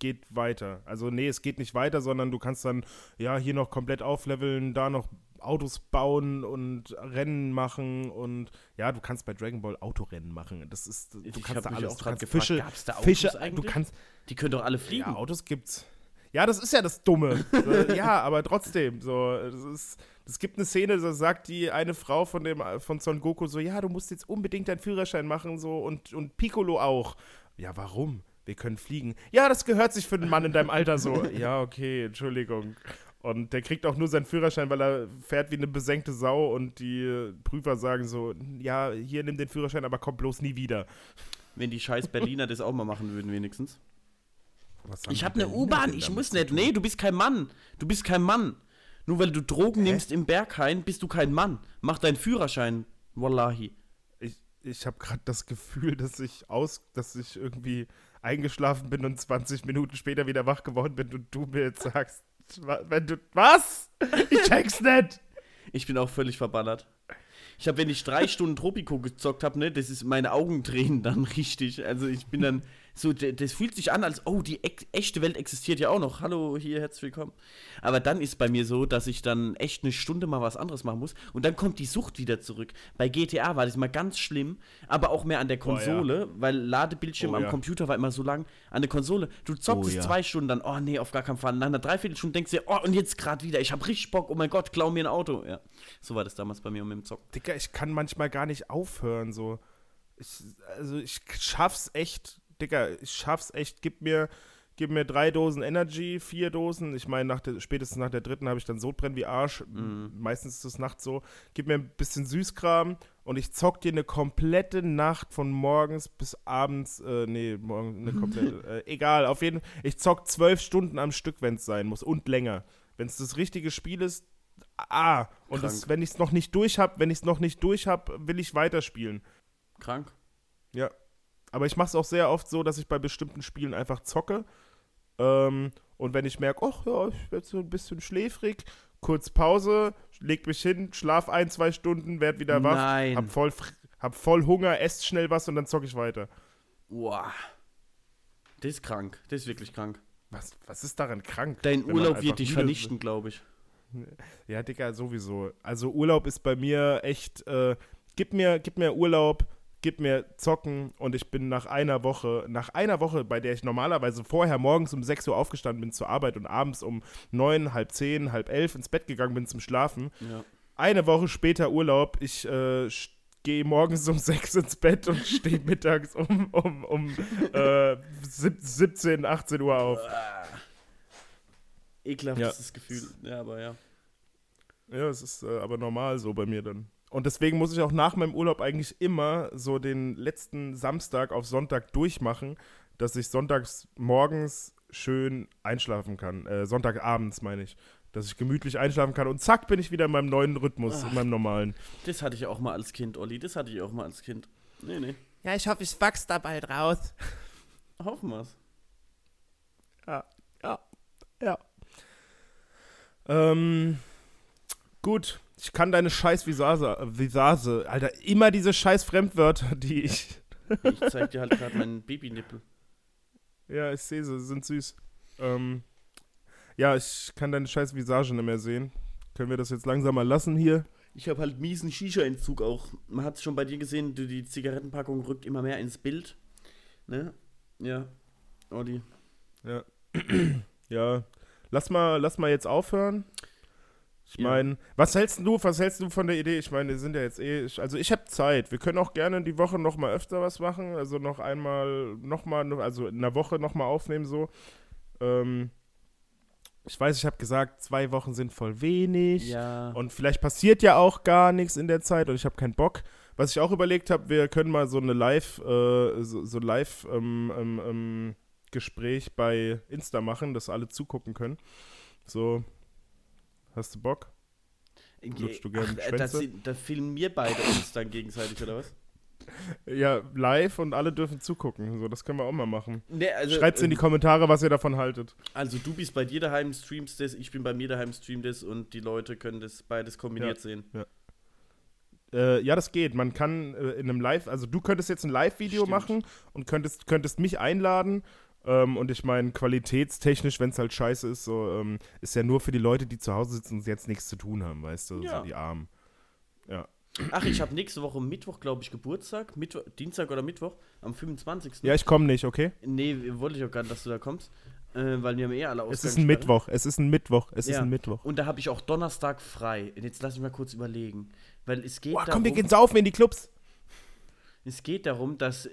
geht weiter. Also nee, es geht nicht weiter, sondern du kannst dann ja hier noch komplett aufleveln, da noch Autos bauen und Rennen machen und ja, du kannst bei Dragon Ball Autorennen machen. Das ist, du kannst da alles. Auch du kannst gefragt, Fische, gab's da Autos Fische eigentlich? Du kannst, die können doch alle fliegen. Ja, Autos gibt's. Ja, das ist ja das Dumme. Ja, aber trotzdem. So, es gibt eine Szene, da sagt die eine Frau von Son Goku so, ja, du musst jetzt unbedingt deinen Führerschein machen so und Piccolo auch. Ja, warum? Wir können fliegen. Ja, das gehört sich für einen Mann in deinem Alter so. Ja, okay, Entschuldigung. Und der kriegt auch nur seinen Führerschein, weil er fährt wie eine besenkte Sau und die Prüfer sagen so, ja, hier, nimm den Führerschein, aber komm bloß nie wieder. Wenn die scheiß Berliner das auch mal machen würden wenigstens. Ich habe eine U-Bahn, ich muss nicht. Nee, du bist kein Mann. Du bist kein Mann. Nur weil du Drogen nimmst im Berghain, bist du kein Mann. Mach deinen Führerschein, wallahi. Ich habe gerade das Gefühl, dass ich irgendwie eingeschlafen bin und 20 Minuten später wieder wach geworden bin und du mir jetzt sagst, was? Ich check's nicht. Ich bin auch völlig verballert. Ich habe, wenn ich 3 Stunden Tropico gezockt habe, ne, das ist, meine Augen drehen dann richtig. Also ich bin dann so, das fühlt sich an, als, oh, die echte Welt existiert ja auch noch. Hallo, hier, herzlich willkommen. Aber dann ist bei mir so, dass ich dann echt eine Stunde mal was anderes machen muss. Und dann kommt die Sucht wieder zurück. Bei GTA war das mal ganz schlimm, aber auch mehr an der Konsole, weil Ladebildschirm am Computer war immer so lang. An der Konsole, du zockst 2 Stunden, dann, oh nee, auf gar keinen Fall. Nach einer Dreiviertelstunde denkst du dir, oh, und jetzt gerade wieder, ich hab richtig Bock, oh mein Gott, klau mir ein Auto. Ja, so war das damals bei mir mit dem Zocken. Digga, ich kann manchmal gar nicht aufhören, so. Ich schaff's echt, Digga, ich schaff's echt, gib mir 3 Dosen Energy, 4 Dosen, ich meine, spätestens nach der 3. habe ich dann Sodbrennen wie Arsch, meistens ist es nachts so, gib mir ein bisschen Süßkram und ich zock dir eine komplette Nacht von morgens bis abends, egal, auf jeden Fall, ich zock 12 Stunden am Stück, wenn es sein muss und länger, wenn es das richtige Spiel ist, und wenn ich es noch nicht durch habe, will ich weiterspielen. Krank. Ja. Aber ich mache es auch sehr oft so, dass ich bei bestimmten Spielen einfach zocke. Und wenn ich merke, ach ja, ich werde so ein bisschen schläfrig, kurz Pause, leg mich hin, schlaf 1-2 Stunden, werd wieder wach, hab voll Hunger, ess schnell was und dann zocke ich weiter. Wow. Das ist krank. Das ist wirklich krank. Was ist daran krank? Dein Urlaub wird dich vernichten, glaube ich. Ja, Digga, sowieso. Also Urlaub ist bei mir echt... Gib mir Urlaub, gib mir Zocken und ich bin nach einer Woche, bei der ich normalerweise vorher morgens um 6 Uhr aufgestanden bin zur Arbeit und abends um 9, halb 10, halb 11 ins Bett gegangen bin zum Schlafen. Ja. Eine Woche später Urlaub, ich gehe morgens um 6 ins Bett und stehe mittags um 17, 18 Uhr auf. Ekelhaftes Gefühl, ja, aber ja. Ja, es ist aber normal so bei mir dann. Und deswegen muss ich auch nach meinem Urlaub eigentlich immer so den letzten Samstag auf Sonntag durchmachen, dass ich sonntags morgens schön einschlafen kann. Sonntagabends meine ich. Dass ich gemütlich einschlafen kann und zack bin ich wieder in meinem neuen Rhythmus, in meinem normalen. Das hatte ich auch mal als Kind, Olli. Das hatte ich auch mal als Kind. Nee. Ja, ich hoffe, ich wachse da bald raus. Hoffen wir's. Ja. Gut, ich kann deine scheiß Visage, Alter, immer diese scheiß Fremdwörter, die ich... Ich zeig dir halt gerade meinen Babynippel. Ja, ich sehe sie, sind süß. Ja, ich kann deine scheiß Visage nicht mehr sehen. Können wir das jetzt langsam mal lassen hier? Ich habe halt miesen Shisha-Entzug auch. Man hat es schon bei dir gesehen, die Zigarettenpackung rückt immer mehr ins Bild. Ne? Ja, Olli. Ja. Ja, lass mal jetzt aufhören. Ich meine, was hältst du von der Idee? Ich meine, wir sind ja jetzt also ich habe Zeit. Wir können auch gerne die Woche noch mal öfter was machen. Also noch mal in der Woche noch mal aufnehmen so. Ich weiß, ich habe gesagt, 2 Wochen sind voll wenig. Ja. Und vielleicht passiert ja auch gar nichts in der Zeit und ich habe keinen Bock. Was ich auch überlegt habe, wir können mal so eine Live Gespräch bei Insta machen, dass alle zugucken können. So. Hast du Bock? Lutschst du gerne Schwänze? Da filmen wir beide uns dann gegenseitig, oder was? Ja, live und alle dürfen zugucken. So, das können wir auch mal machen. Nee, also, schreibt's in die Kommentare, was ihr davon haltet. Also du bist bei dir daheim, streamst das, ich bin bei mir daheim, stream das und die Leute können das beides kombiniert sehen. Ja. Ja, das geht. Man kann in einem Live, also du könntest jetzt ein Live-Video machen und könntest mich einladen. Und ich meine, qualitätstechnisch, wenn es halt scheiße ist, so ist ja nur für die Leute, die zu Hause sitzen und jetzt nichts zu tun haben, weißt du, ja. So die Armen. Ja. Ach, ich habe nächste Woche Mittwoch, glaube ich, Geburtstag, Dienstag oder Mittwoch, am 25. Ja, ich komme nicht, okay? Nee, wollte ich auch gar nicht, dass du da kommst, weil wir haben alle Ausgangssperre. Es ist ein Mittwoch. Und da habe ich auch Donnerstag frei. Und jetzt lass mich mal kurz überlegen, weil es geht darum... Komm, wir gehen saufen in die Clubs. Es geht darum, dass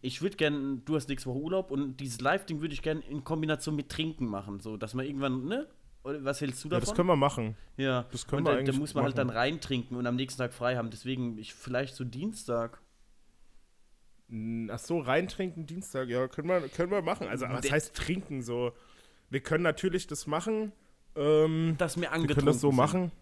ich würde gerne, du hast nächste Woche Urlaub und dieses Live-Ding würde ich gerne in Kombination mit Trinken machen, so, dass man irgendwann, ne? Was hältst du davon? Ja, das können wir machen. Ja, das können und wir da muss man machen. Halt dann reintrinken und am nächsten Tag frei haben, deswegen vielleicht so Dienstag. Ach so, reintrinken Dienstag, ja, können wir machen. Also, was heißt trinken so? Wir können natürlich das machen. Dass wir angetrunken wir können das so sind. Machen.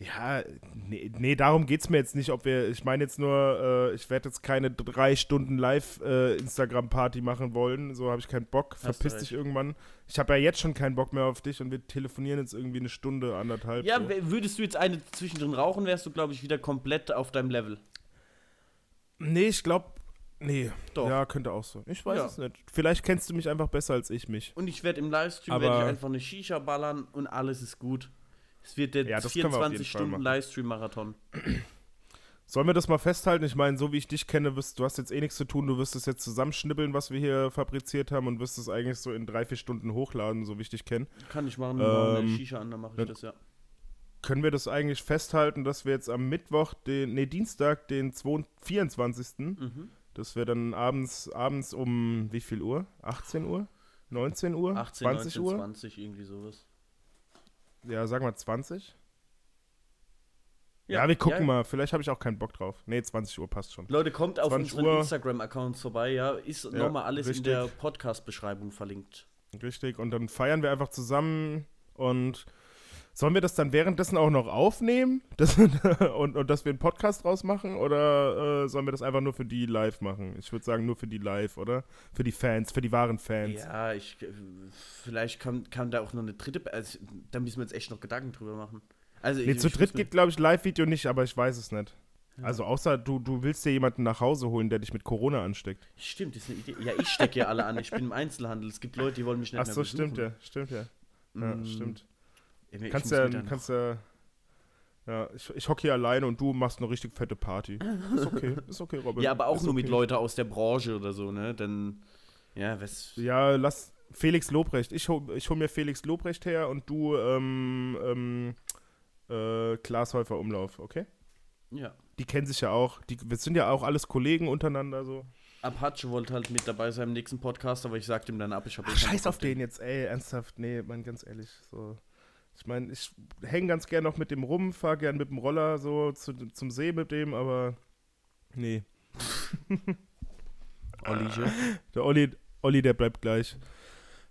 Ja, nee, darum geht's mir jetzt nicht, ob wir, ich meine jetzt nur, ich werde jetzt keine 3 Stunden Live-Instagram-Party machen wollen, so habe ich keinen Bock, verpiss dich irgendwann. Ich habe ja jetzt schon keinen Bock mehr auf dich und wir telefonieren jetzt irgendwie 1 Stunde, 1,5. Ja, so. Würdest du jetzt eine zwischendrin rauchen, wärst du, glaube ich, wieder komplett auf deinem Level. Nee, ich glaube, nee, doch. Ja, könnte auch so. Ich weiß es nicht, vielleicht kennst du mich einfach besser als ich mich. Und ich werde im Livestream einfach eine Shisha ballern und alles ist gut. Es wird der 24-Stunden-Livestream-Marathon. Sollen wir das mal festhalten? Ich meine, so wie ich dich kenne, du hast jetzt eh nichts zu tun. Du wirst es jetzt zusammenschnibbeln, was wir hier fabriziert haben und wirst es eigentlich so in 3-4 Stunden hochladen, so wie ich dich kenne. Kann ich machen, nur eine Shisha an, dann mache ich das, ja. Können wir das eigentlich festhalten, dass wir jetzt am Dienstag, den 24. Mhm. Dass wir dann abends um wie viel Uhr? 18 Uhr? 19 Uhr? 18, 20 19, Uhr? 20, irgendwie sowas. Ja, sagen wir 20. Ja, wir gucken mal. Vielleicht habe ich auch keinen Bock drauf. Nee, 20 Uhr passt schon. Leute, kommt auf unseren Instagram-Accounts vorbei. Ja, ist nochmal alles richtig. In der Podcast-Beschreibung verlinkt. Richtig. Und dann feiern wir einfach zusammen. Und sollen wir das dann währenddessen auch noch aufnehmen? Und dass wir einen Podcast draus machen? Oder sollen wir das einfach nur für die live machen? Ich würde sagen, nur für die live, oder? Für die Fans, für die wahren Fans. Ja, vielleicht kam da auch noch eine dritte. Also, da müssen wir uns echt noch Gedanken drüber machen. Also, zu dritt geht, glaube ich, Live-Video nicht, aber ich weiß es nicht. Ja. Also, außer du willst dir jemanden nach Hause holen, der dich mit Corona ansteckt. Stimmt, das ist eine Idee. Ja, ich stecke ja alle an. Ich bin im Einzelhandel. Es gibt Leute, die wollen mich nicht mehr besuchen. Ach so, stimmt ja. Ja, stimmt. Kannst ja, Ja, ich hocke hier alleine und du machst eine richtig fette Party. Ist okay, Robin. Ja, aber auch ist nur okay. Mit Leuten aus der Branche oder so, ne? Dann, ja, was... Ja, lass Felix Lobrecht. Ich hol mir Felix Lobrecht her und du, Glashäufer Umlauf, okay? Ja. Die kennen sich ja auch. Wir sind ja auch alles Kollegen untereinander, so. Apache wollte halt mit dabei sein im nächsten Podcast, aber ich sagte ihm dann ab, ich habe... Scheiß auf den jetzt, ey, ernsthaft. Nee, man, ganz ehrlich, so... Ich meine, ich hänge ganz gern noch mit dem rum, fahre gern mit dem Roller so zum See mit dem, aber nee. Olli, ja. Der Olli, der bleibt gleich.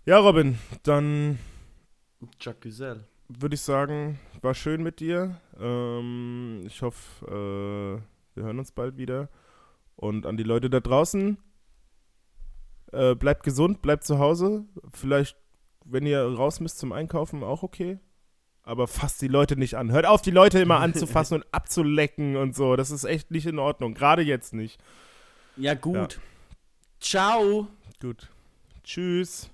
Ja, Robin, dann würde ich sagen, war schön mit dir. Ich hoffe, wir hören uns bald wieder. Und an die Leute da draußen, bleibt gesund, bleibt zu Hause. Vielleicht, wenn ihr raus müsst zum Einkaufen, auch okay. Aber fasst die Leute nicht an. Hört auf, die Leute immer anzufassen und abzulecken und so. Das ist echt nicht in Ordnung. Gerade jetzt nicht. Ja, gut. Ja. Ciao. Gut. Tschüss.